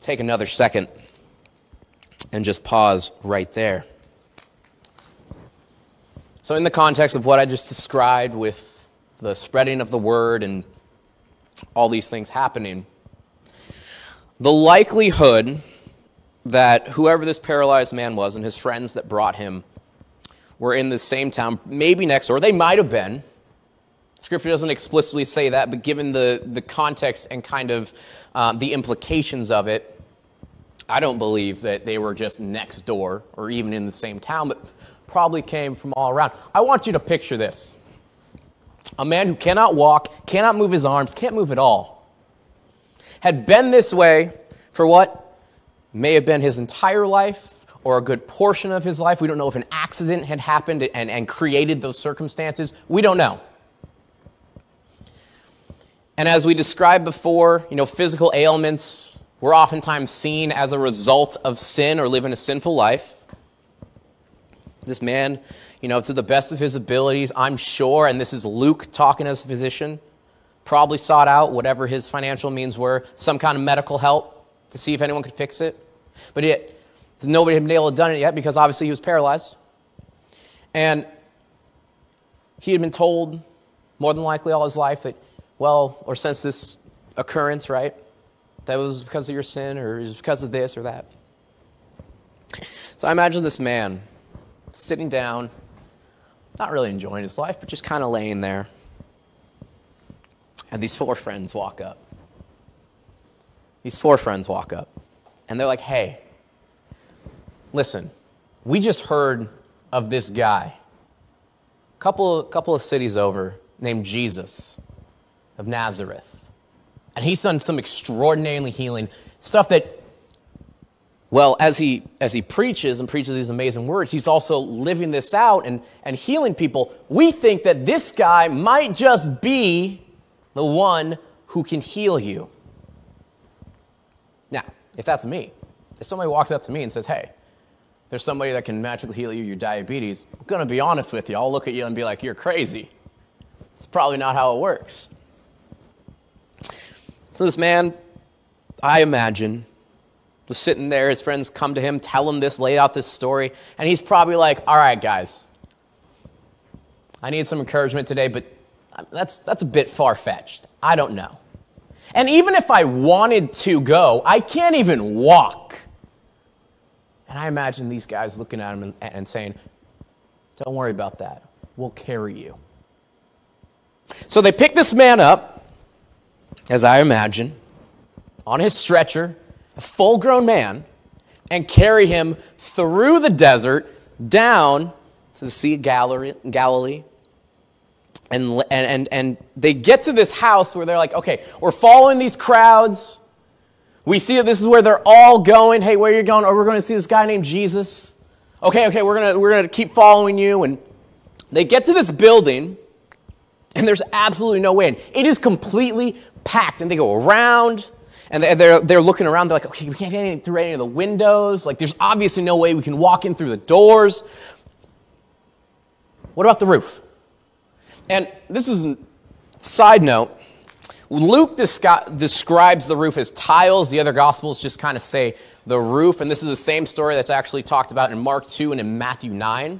take another second and just pause right there. So in the context of what I just described with the spreading of the word and all these things happening, the likelihood that whoever this paralyzed man was and his friends that brought him were in the same town, maybe next door. They might have been. Scripture doesn't explicitly say that, but given the context and kind of the implications of it, I don't believe that they were just next door or even in the same town, but probably came from all around. I want you to picture this. A man who cannot walk, cannot move his arms, can't move at all, had been this way for what may have been his entire life or a good portion of his life. We don't know if an accident had happened and created those circumstances. We don't know. And as we described before, you know, physical ailments were oftentimes seen as a result of sin or living a sinful life. This man, you know, to the best of his abilities, I'm sure, and this is Luke talking as a physician, probably sought out, whatever his financial means were, some kind of medical help to see if anyone could fix it. But yet, nobody had been able to have done it yet because obviously he was paralyzed. And he had been told more than likely all his life that, well, or since this occurrence, right, that was because of your sin or it was because of this or that. So I imagine this man sitting down, not really enjoying his life, but just kind of laying there. And these four friends walk up. These four friends walk up. And they're like, hey, listen, we just heard of this guy a couple of cities over named Jesus of Nazareth. And he's done some extraordinary healing, stuff that Well, as he preaches and preaches these amazing words, he's also living this out and healing people. We think that this guy might just be the one who can heal you. Now, if that's me, if somebody walks up to me and says, hey, there's somebody that can magically heal you, your diabetes, I'm going to be honest with you. I'll look at you and be like, you're crazy. It's probably not how it works. So this man, I imagine, was sitting there, his friends come to him, tell him this, lay out this story, and he's probably like, all right, guys, I need some encouragement today, but that's a bit far-fetched. I don't know. And even if I wanted to go, I can't even walk. And I imagine these guys looking at him and saying, don't worry about that. We'll carry you. So they pick this man up, as I imagine, on his stretcher, a full-grown man, and carry him through the desert down to the Sea of Galilee. And they get to this house where they're like, okay, we're following these crowds. We see that this is where they're all going. Hey, where are you going? Oh, we're going to see this guy named Jesus. Okay, we're gonna keep following you. And they get to this building, and there's absolutely no way in. It is completely packed, and they go around. And they're looking around. They're like, okay, we can't get in through any of the windows. Like, there's obviously no way we can walk in through the doors. What about the roof? And this is a side note. Luke describes the roof as tiles. The other Gospels just kind of say the roof. And this is the same story that's actually talked about in Mark 2 and in Matthew 9.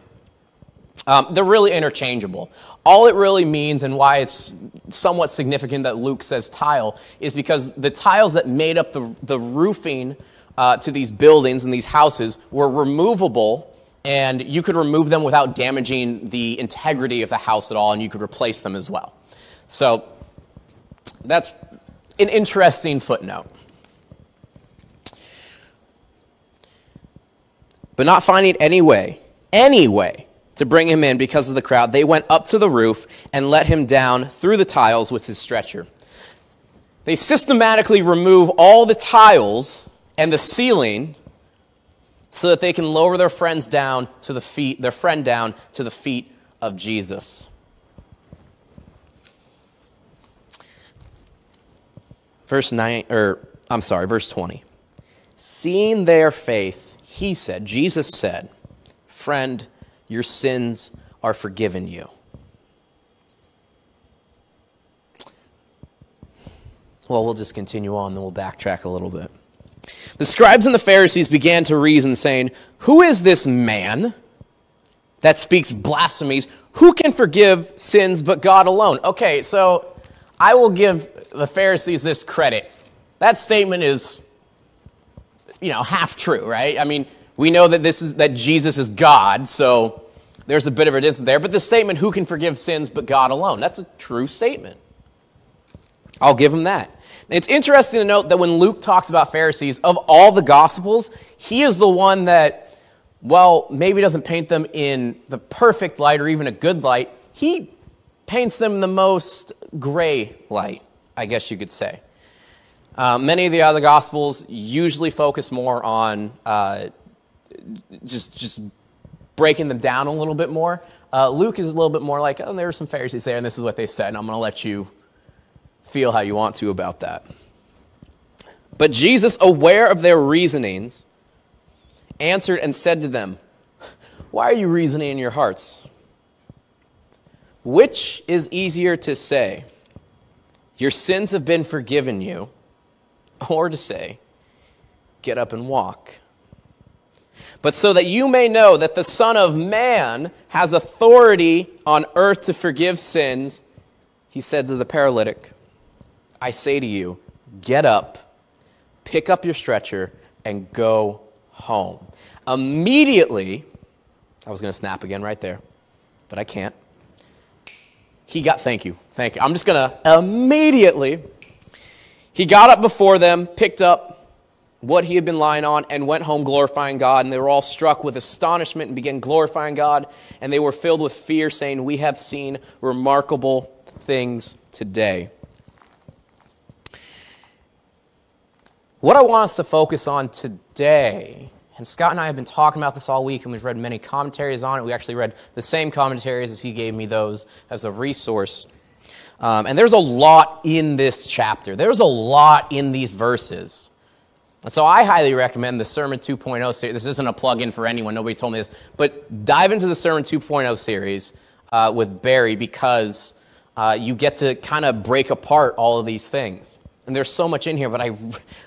They're really interchangeable. All it really means and why it's somewhat significant that Luke says tile is because the tiles that made up the roofing to these buildings and these houses were removable, and you could remove them without damaging the integrity of the house at all, and you could replace them as well. So that's an interesting footnote. But not finding any way to bring him in because of the crowd, they went up to the roof and let him down through the tiles with his stretcher. They systematically remove all the tiles and the ceiling so that they can lower their friend down to the feet of Jesus. Verse 20. Seeing their faith, Jesus said, "Friend, your sins are forgiven you." Well, we'll just continue on, then we'll backtrack a little bit. The scribes and the Pharisees began to reason, saying, "Who is this man that speaks blasphemies? Who can forgive sins but God alone?" Okay, so I will give the Pharisees this credit. That statement is, half true, right? I mean, we know that Jesus is God, so there's a bit of a difference there. But the statement, "Who can forgive sins but God alone?" That's a true statement. I'll give him that. It's interesting to note that when Luke talks about Pharisees, of all the Gospels, he is the one that, maybe doesn't paint them in the perfect light or even a good light. He paints them in the most gray light, I guess you could say. Many of the other Gospels usually focus more on just breaking them down a little bit more. Luke is a little bit more like, oh, there were some Pharisees there, and this is what they said, and I'm going to let you feel how you want to about that. But Jesus, aware of their reasonings, answered and said to them, "Why are you reasoning in your hearts? Which is easier to say, 'Your sins have been forgiven you,' or to say, 'Get up and walk'? But so that you may know that the Son of Man has authority on earth to forgive sins," he said to the paralytic, "I say to you, get up, pick up your stretcher, and go home." Immediately, I was going to snap again right there, but I can't. Thank you. I'm just going to immediately. He got up before them, picked up what he had been lying on, and went home glorifying God. And they were all struck with astonishment and began glorifying God. And they were filled with fear, saying, "We have seen remarkable things today." What I want us to focus on today, and Scott and I have been talking about this all week, and we've read many commentaries on it. We actually read the same commentaries as he gave me those as a resource. And there's a lot in this chapter. There's a lot in these verses. And so I highly recommend the Sermon 2.0 series. This isn't a plug-in for anyone. Nobody told me this. But dive into the Sermon 2.0 series with Barry, because you get to kind of break apart all of these things. And there's so much in here, but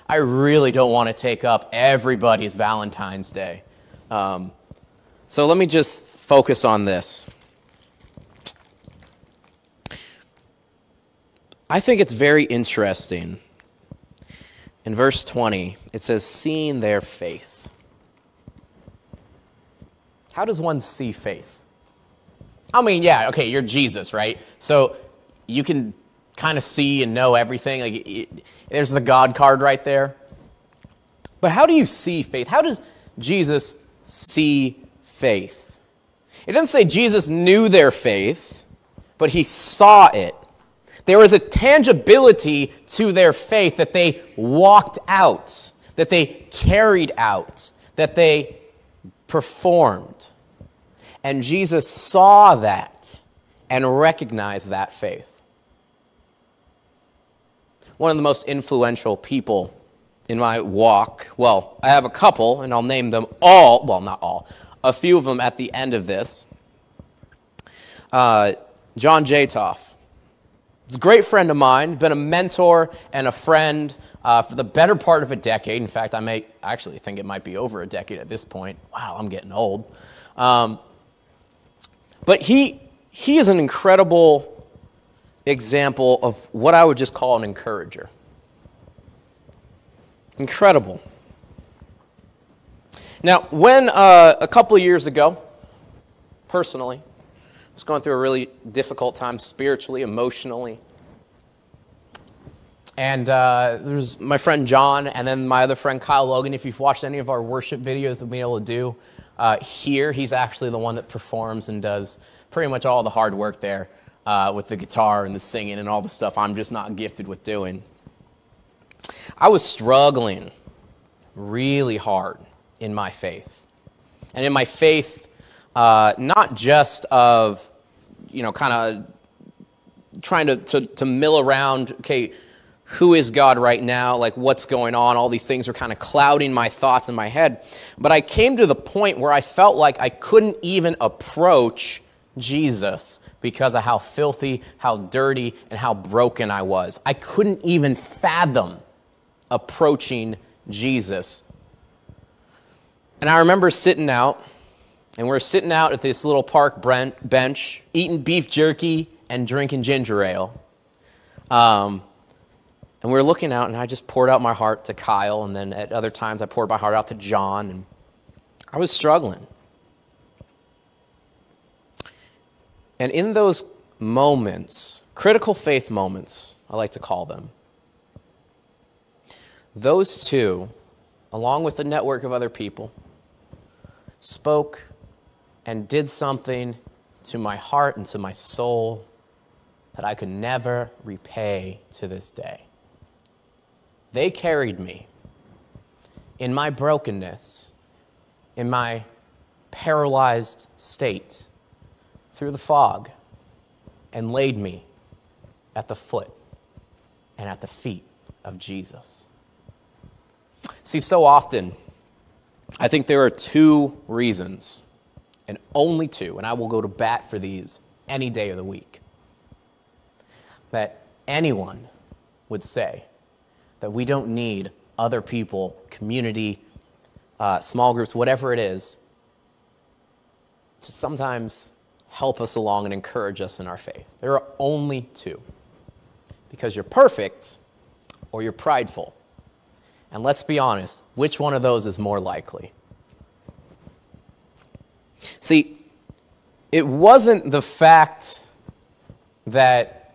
I really don't want to take up everybody's Valentine's Day. So let me just focus on this. I think it's very interesting. In verse 20, it says, seeing their faith. How does one see faith? I mean, yeah, okay, you're Jesus, right? So you can kind of see and know everything. Like, there's the God card right there. But how do you see faith? How does Jesus see faith? It doesn't say Jesus knew their faith, but he saw it. There was a tangibility to their faith that they walked out, that they carried out, that they performed. And Jesus saw that and recognized that faith. One of the most influential people in my walk, well, I have a couple, and I'll name them all, well, not all, a few of them at the end of this. John Jatoff. He's a great friend of mine, been a mentor and a friend for the better part of a decade. In fact, I may actually think it might be over a decade at this point. Wow, I'm getting old. But he is an incredible example of what I would just call an encourager. Incredible. Now, when a couple of years ago, personally, I was going through a really difficult time spiritually, emotionally. And there's my friend John, and then my other friend Kyle Logan. If you've watched any of our worship videos that we've been able to do here, he's actually the one that performs and does pretty much all the hard work there with the guitar and the singing and all the stuff I'm just not gifted with doing. I was struggling really hard in my faith. And in my faith, not just of, you know, kind of trying to mill around, okay, who is God right now? Like, what's going on? All these things were kind of clouding my thoughts in my head. But I came to the point where I felt like I couldn't even approach Jesus because of how filthy, how dirty, and how broken I was. I couldn't even fathom approaching Jesus. And I remember sitting out. And we're sitting out at this little park bench, eating beef jerky and drinking ginger ale. And we're looking out, and I just poured out my heart to Kyle, and then at other times I poured my heart out to John, and I was struggling. And in those moments, critical faith moments, I like to call them, those two, along with the network of other people, spoke and did something to my heart and to my soul that I could never repay to this day. They carried me in my brokenness, in my paralyzed state, through the fog, and laid me at the foot and at the feet of Jesus. See, so often, I think there are two reasons, and only two, and I will go to bat for these any day of the week, that anyone would say that we don't need other people, community, small groups, whatever it is, to sometimes help us along and encourage us in our faith. There are only two, because you're perfect or you're prideful. And let's be honest, which one of those is more likely? See, it wasn't the fact that,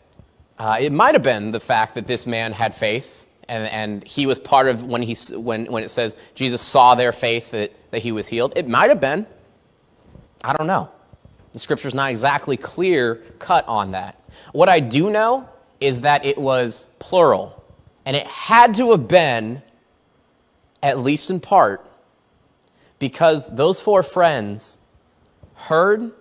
it might have been the fact that this man had faith, and he was part of, when it says Jesus saw their faith, that he was healed. It might have been. I don't know. The scripture's not exactly clear cut on that. What I do know is that it was plural, and it had to have been at least in part, because those four friends heard,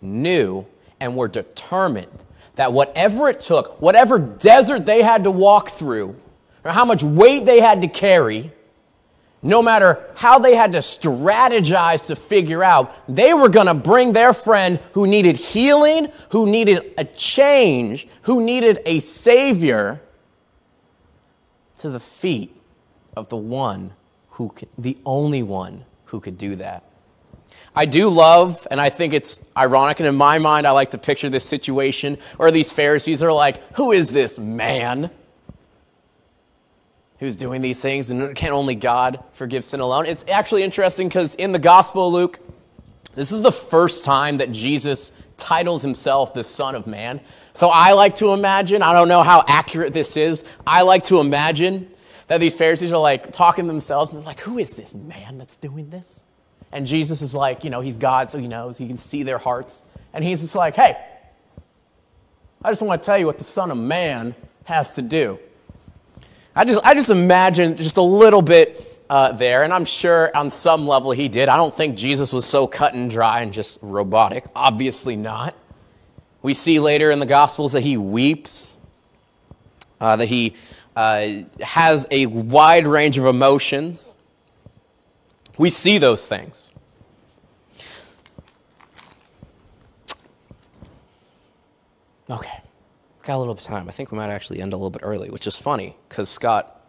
knew, and were determined that whatever it took, whatever desert they had to walk through, or how much weight they had to carry, no matter how they had to strategize to figure out, they were going to bring their friend who needed healing, who needed a change, who needed a savior, to the feet of the one who could, the only one who could do that. I do love, and I think it's ironic, and in my mind I like to picture this situation where these Pharisees are like, who is this man who's doing these things, and can only God forgive sin alone? It's actually interesting because in the Gospel of Luke, this is the first time that Jesus titles himself the Son of Man. So I like to imagine, I don't know how accurate this is, I like to imagine that these Pharisees are like talking to themselves, and they're like, who is this man that's doing this? And Jesus is like, you know, he's God, so he knows, he can see their hearts. And he's just like, hey, I just want to tell you what the Son of Man has to do. I just imagine just a little bit there, and I'm sure on some level he did. I don't think Jesus was so cut and dry and just robotic. Obviously not. We see later in the Gospels that he weeps, that he has a wide range of emotions. We see those things. Okay. Got a little bit of time. I think we might actually end a little bit early, which is funny because Scott,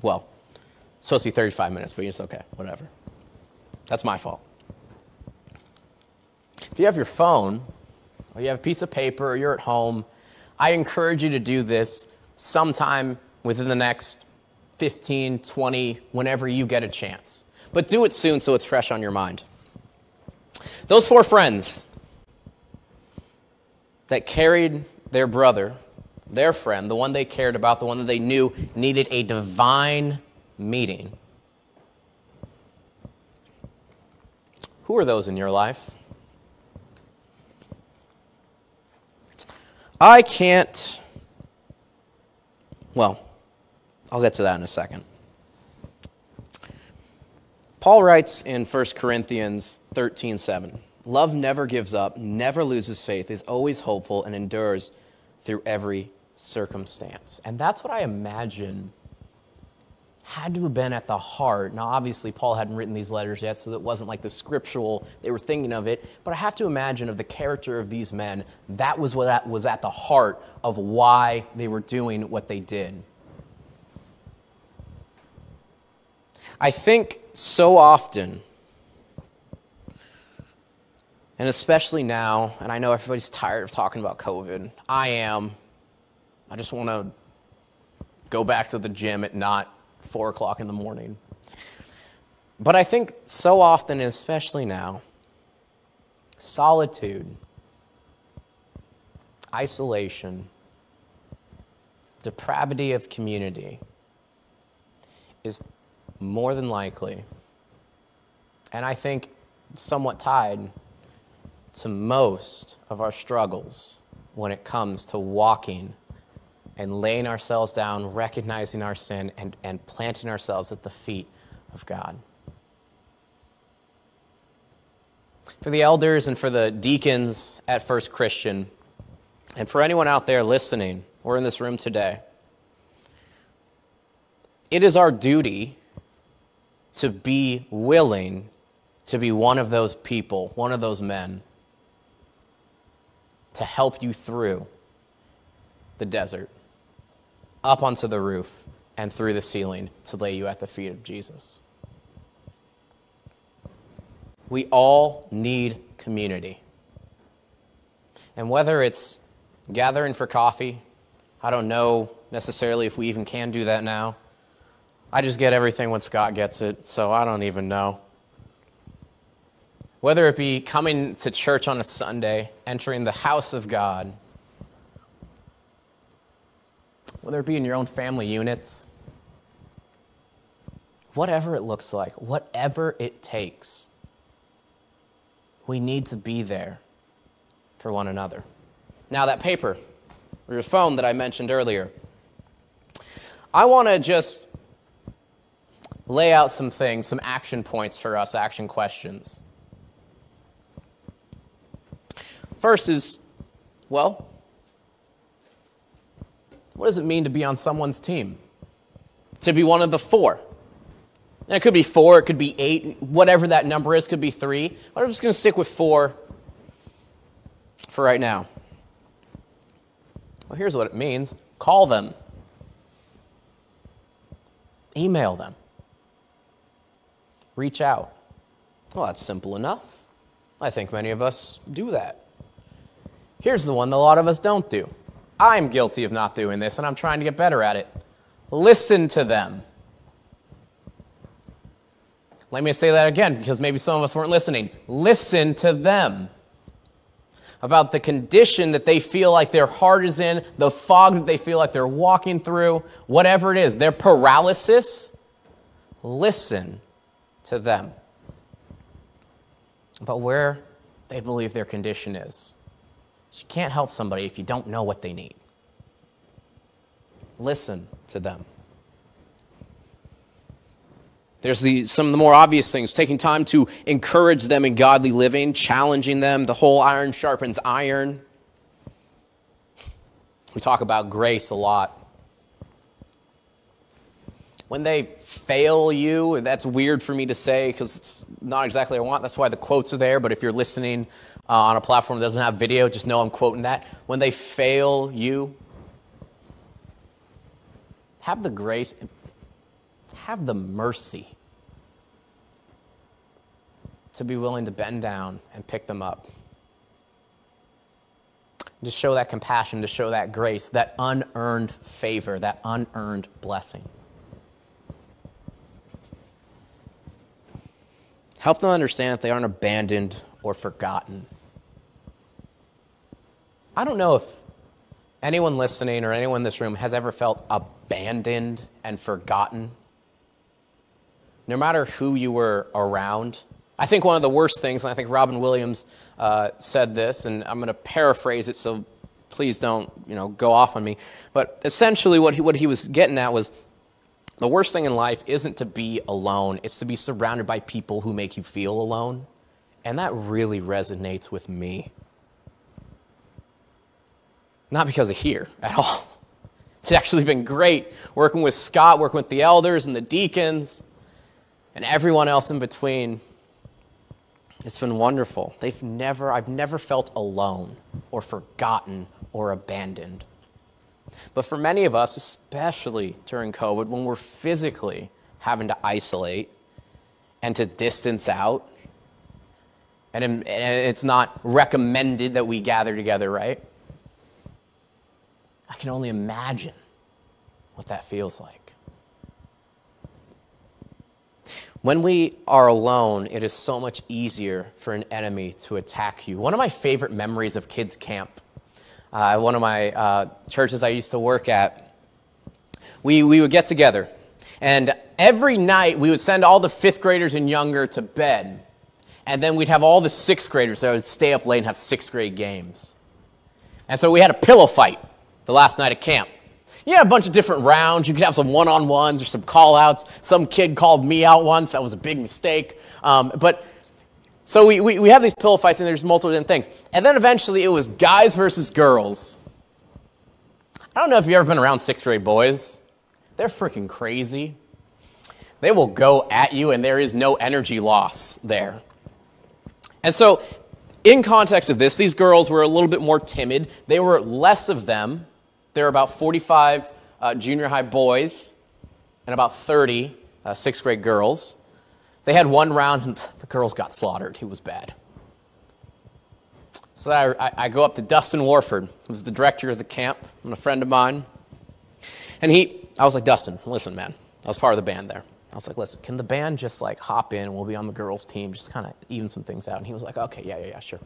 well, it's supposed to be 35 minutes, but it's okay, whatever. That's my fault. If you have your phone or you have a piece of paper or you're at home, I encourage you to do this sometime within the next 15, 20, whenever you get a chance. But do it soon so it's fresh on your mind. Those four friends that carried their brother, their friend, the one they cared about, the one that they knew needed a divine meeting. Who are those in your life? I can't, well, I'll get to that in a second. Paul writes in 1 Corinthians 13:7, love never gives up, never loses faith, is always hopeful, and endures through every circumstance. And that's what I imagine had to have been at the heart. Now, obviously, Paul hadn't written these letters yet, so it wasn't like the scriptural, they were thinking of it. But I have to imagine of the character of these men, that was what was at the heart of why they were doing what they did. I think so often, and especially now, and I know everybody's tired of talking about COVID. I am. I just want to go back to the gym at not 4 o'clock in the morning. But I think so often, and especially now, solitude, isolation, depravity of community is more than likely, and I think somewhat tied to most of our struggles when it comes to walking and laying ourselves down, recognizing our sin, and planting ourselves at the feet of God. For the elders and for the deacons at First Christian, and for anyone out there listening or in this room today, it is our duty to be willing to be one of those people, one of those men, to help you through the desert, up onto the roof, and through the ceiling to lay you at the feet of Jesus. We all need community. And whether it's gathering for coffee, I don't know necessarily if we even can do that now. I just get everything when Scott gets it, so I don't even know. Whether it be coming to church on a Sunday, entering the house of God, whether it be in your own family units, whatever it looks like, whatever it takes, we need to be there for one another. Now that paper, or your phone that I mentioned earlier, I want to just lay out some things, some action points for us, action questions. First is, well, what does it mean to be on someone's team? To be one of the four. And it could be four, it could be eight, whatever that number is, could be three. But I'm just going to stick with four for right now. Well, here's what it means. Call them. Email them. Reach out. Well, that's simple enough. I think many of us do that. Here's the one that a lot of us don't do. I'm guilty of not doing this, and I'm trying to get better at it. Listen to them. Let me say that again, because maybe some of us weren't listening. Listen to them about the condition that they feel like their heart is in, the fog that they feel like they're walking through, whatever it is, their paralysis. Listen to them about where they believe their condition is. You can't help somebody if you don't know what they need. Listen to them. There's some of the more obvious things, taking time to encourage them in godly living, challenging them, the whole iron sharpens iron. We talk about grace a lot. When they fail you, that's weird for me to say because it's not exactly what I want. That's why the quotes are there, but if you're listening on a platform that doesn't have video, just know I'm quoting that. When they fail you, have the grace, have the mercy to be willing to bend down and pick them up. To show that compassion, to show that grace, that unearned favor, that unearned blessing. Help them understand that they aren't abandoned or forgotten. I don't know if anyone listening or anyone in this room has ever felt abandoned and forgotten. No matter who you were around. I think one of the worst things, and I think Robin Williams said this, and I'm going to paraphrase it, so please don't, go off on me. But essentially what he was getting at was the worst thing in life isn't to be alone. It's to be surrounded by people who make you feel alone. And that really resonates with me. Not because of here at all. It's actually been great working with Scott, working with the elders and the deacons and everyone else in between. It's been wonderful. I've never felt alone or forgotten or abandoned. But for many of us, especially during COVID, when we're physically having to isolate and to distance out, and it's not recommended that we gather together, right? I can only imagine what that feels like. When we are alone, it is so much easier for an enemy to attack you. One of my favorite memories of kids' camp, one of my churches I used to work at, we would get together. And every night, we would send all the fifth graders and younger to bed. And then we'd have all the sixth graders that would stay up late and have sixth grade games. And so we had a pillow fight the last night of camp. You had a bunch of different rounds. You could have some one-on-ones or some call-outs. Some kid called me out once. That was a big mistake. So we have these pillow fights, and there's multiple different things. And then eventually it was guys versus girls. I don't know if you've ever been around sixth grade boys. They're freaking crazy. They will go at you, and there is no energy loss there. And so in context of this, these girls were a little bit more timid. They were less of them. There were about 45 junior high boys and about 30 sixth grade girls. They had one round, and the girls got slaughtered. It was bad. So I go up to Dustin Warford, who's the director of the camp and a friend of mine. And I was like, Dustin, listen, man. I was part of the band there. I was like, listen, can the band just hop in and we'll be on the girls' team, just kind of even some things out? And he was like, okay, yeah, sure.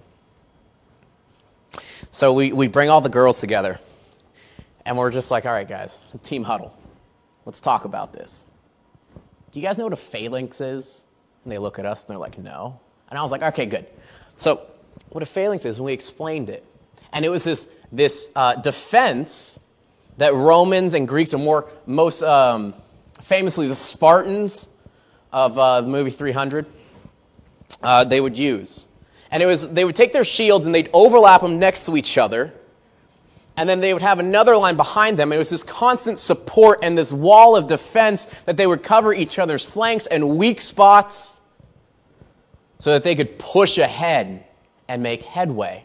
So we bring all the girls together and we're just like, all right, guys, team huddle. Let's talk about this. Do you guys know what a phalanx is? And they look at us and they're like, no. And I was like, okay, good. So what a phalanx is, and we explained it. And it was this defense that Romans and Greeks and most famously, the Spartans of the movie 300 they would use. And it was, they would take their shields and they'd overlap them next to each other. And then they would have another line behind them. It was this constant support and this wall of defense that they would cover each other's flanks and weak spots so that they could push ahead and make headway.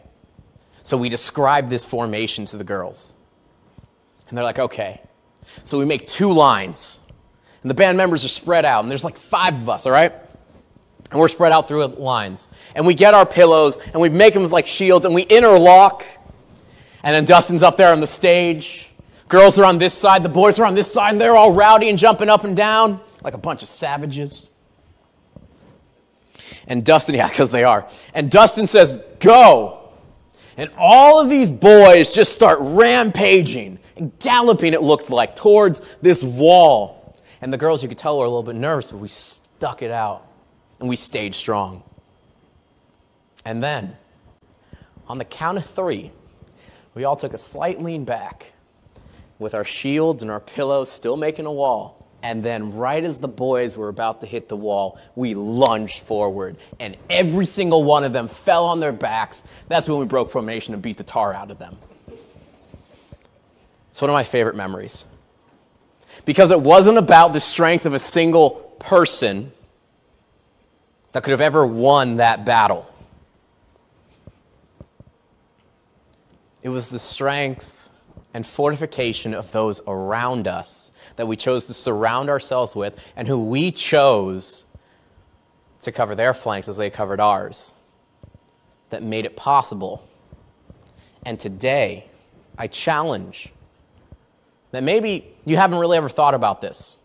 So we described this formation to the girls. And they're like, okay. So we make two lines. And the band members are spread out. And there's like 5 of us, all right? And we're spread out through lines. And we get our pillows, and we make them like shields, and we interlock. And then Dustin's up there on the stage. Girls are on this side. The boys are on this side. And they're all rowdy and jumping up and down like a bunch of savages. And Dustin, yeah, because they are. And Dustin says, go. And all of these boys just start rampaging and galloping, it looked like, towards this wall. And the girls, you could tell, were a little bit nervous, but we stuck it out. And we stayed strong. And then, on the count of 3, we all took a slight lean back with our shields and our pillows still making a wall. And then right as the boys were about to hit the wall, we lunged forward. And every single one of them fell on their backs. That's when we broke formation and beat the tar out of them. It's one of my favorite memories. Because it wasn't about the strength of a single person that could have ever won that battle. It was the strength and fortification of those around us that we chose to surround ourselves with, and who we chose to cover their flanks as they covered ours, that made it possible. And today, I challenge that maybe you haven't really ever thought about this.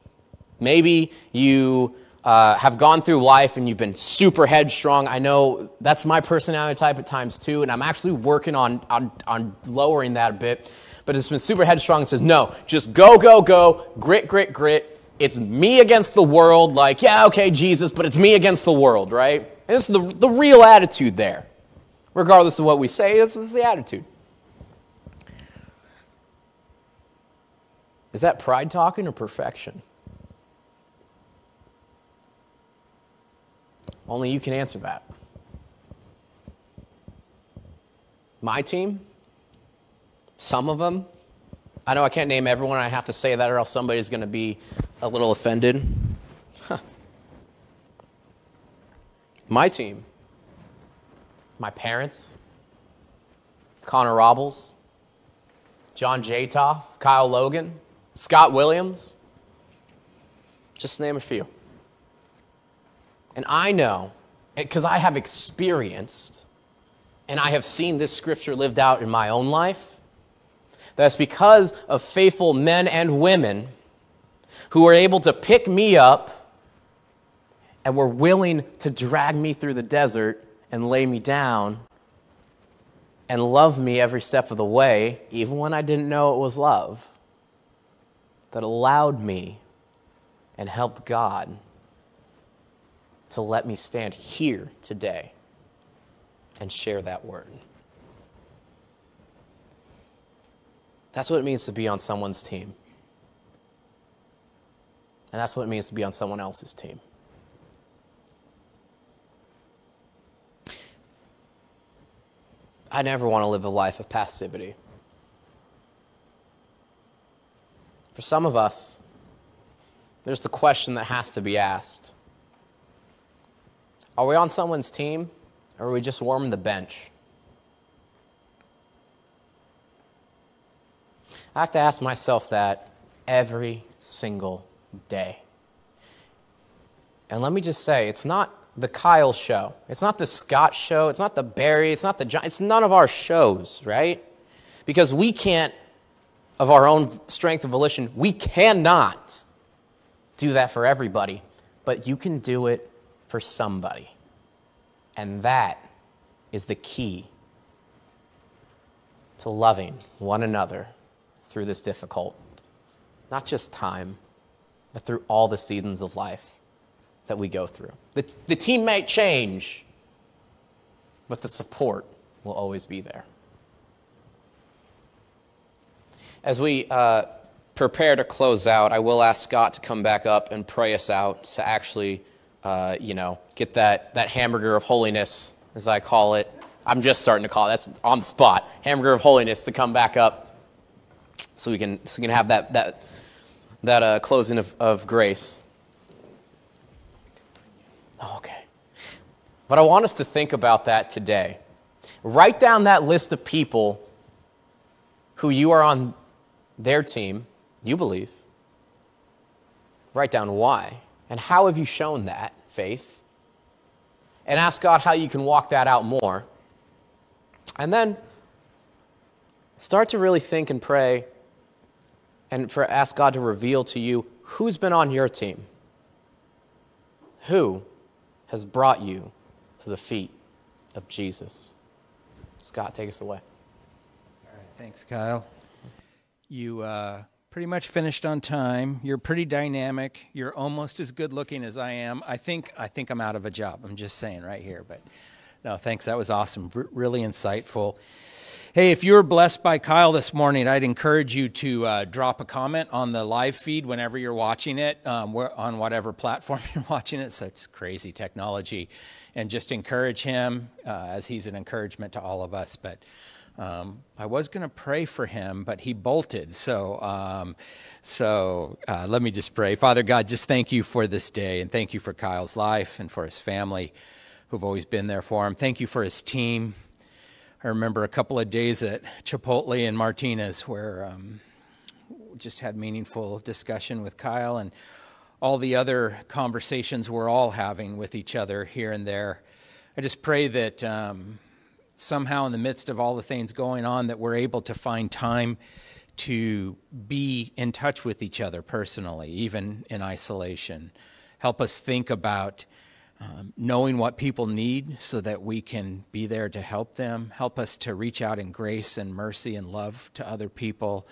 Maybe you have gone through life and you've been super headstrong. I know that's my personality type at times too, and I'm actually working on lowering that a bit. But it's been super headstrong and says, no, just go, go, go, grit, grit, grit. It's me against the world. Like, yeah, okay, Jesus, but it's me against the world, right? And it's the real attitude there. Regardless of what we say, this is the attitude. Is that pride talking or perfection? Only you can answer that. My team? Some of them. I know I can't name everyone. I have to say that or else somebody's going to be a little offended. Huh. My team. My parents. Connor Robles. John Jatoff. Kyle Logan. Scott Williams. Just to name a few. And I know, because I have experienced, and I have seen this scripture lived out in my own life, that's because of faithful men and women who were able to pick me up and were willing to drag me through the desert and lay me down and love me every step of the way, even when I didn't know it was love, that allowed me and helped God to let me stand here today and share that word. That's what it means to be on someone's team. And that's what it means to be on someone else's team. I never want to live a life of passivity. For some of us, there's the question that has to be asked. Are we on someone's team, or are we just warming the bench? I have to ask myself that every single day. And let me just say, it's not the Kyle show. It's not the Scott show. It's not the Barry. It's not the John. It's none of our shows, right? Because we can't, of our own strength and volition, we cannot do that for everybody. But you can do it for somebody. And that is the key to loving one another through this difficult, not just time, but through all the seasons of life that we go through. The team might change, but the support will always be there. As we prepare to close out, I will ask Scott to come back up and pray us out to actually, get that hamburger of holiness, as I call it. I'm just starting to call it. That's on the spot. Hamburger of holiness to come back up so we can have that closing of grace. Okay. But I want us to think about that today. Write down that list of people who you are on their team, you believe. Write down why and how have you shown that faith, and ask God how you can walk that out more. And then start to really think and pray and ask God to reveal to you who's been on your team, who has brought you to the feet of Jesus. Scott, take us away. All right, thanks, Kyle. You pretty much finished on time. You're pretty dynamic. You're almost as good looking as I am. I think I'm out of a job. I'm just saying right here, but no, thanks. That was awesome. Really insightful. Hey, if you were blessed by Kyle this morning, I'd encourage you to drop a comment on the live feed whenever you're watching it, on whatever platform you're watching it. Such crazy technology. And just encourage him as he's an encouragement to all of us. But I was going to pray for him, but he bolted. So let me just pray. Father God, just thank you for this day. And thank you for Kyle's life and for his family who've always been there for him. Thank you for his team. I remember a couple of days at Chipotle and Martinez where we just had meaningful discussion with Kyle, and all the other conversations we're all having with each other here and there. I just pray that somehow in the midst of all the things going on that we're able to find time to be in touch with each other personally, even in isolation. Help us think about knowing what people need so that we can be there to help them. Help us to reach out in grace and mercy and love to other people.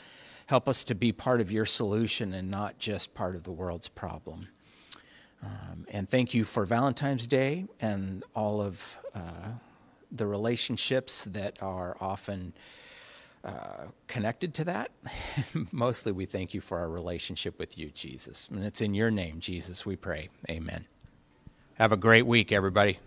Help us to be part of your solution and not just part of the world's problem. And thank you for Valentine's Day and all of the relationships that are often connected to that. Mostly we thank you for our relationship with you, Jesus. And it's in your name, Jesus, we pray. Amen. Have a great week, everybody.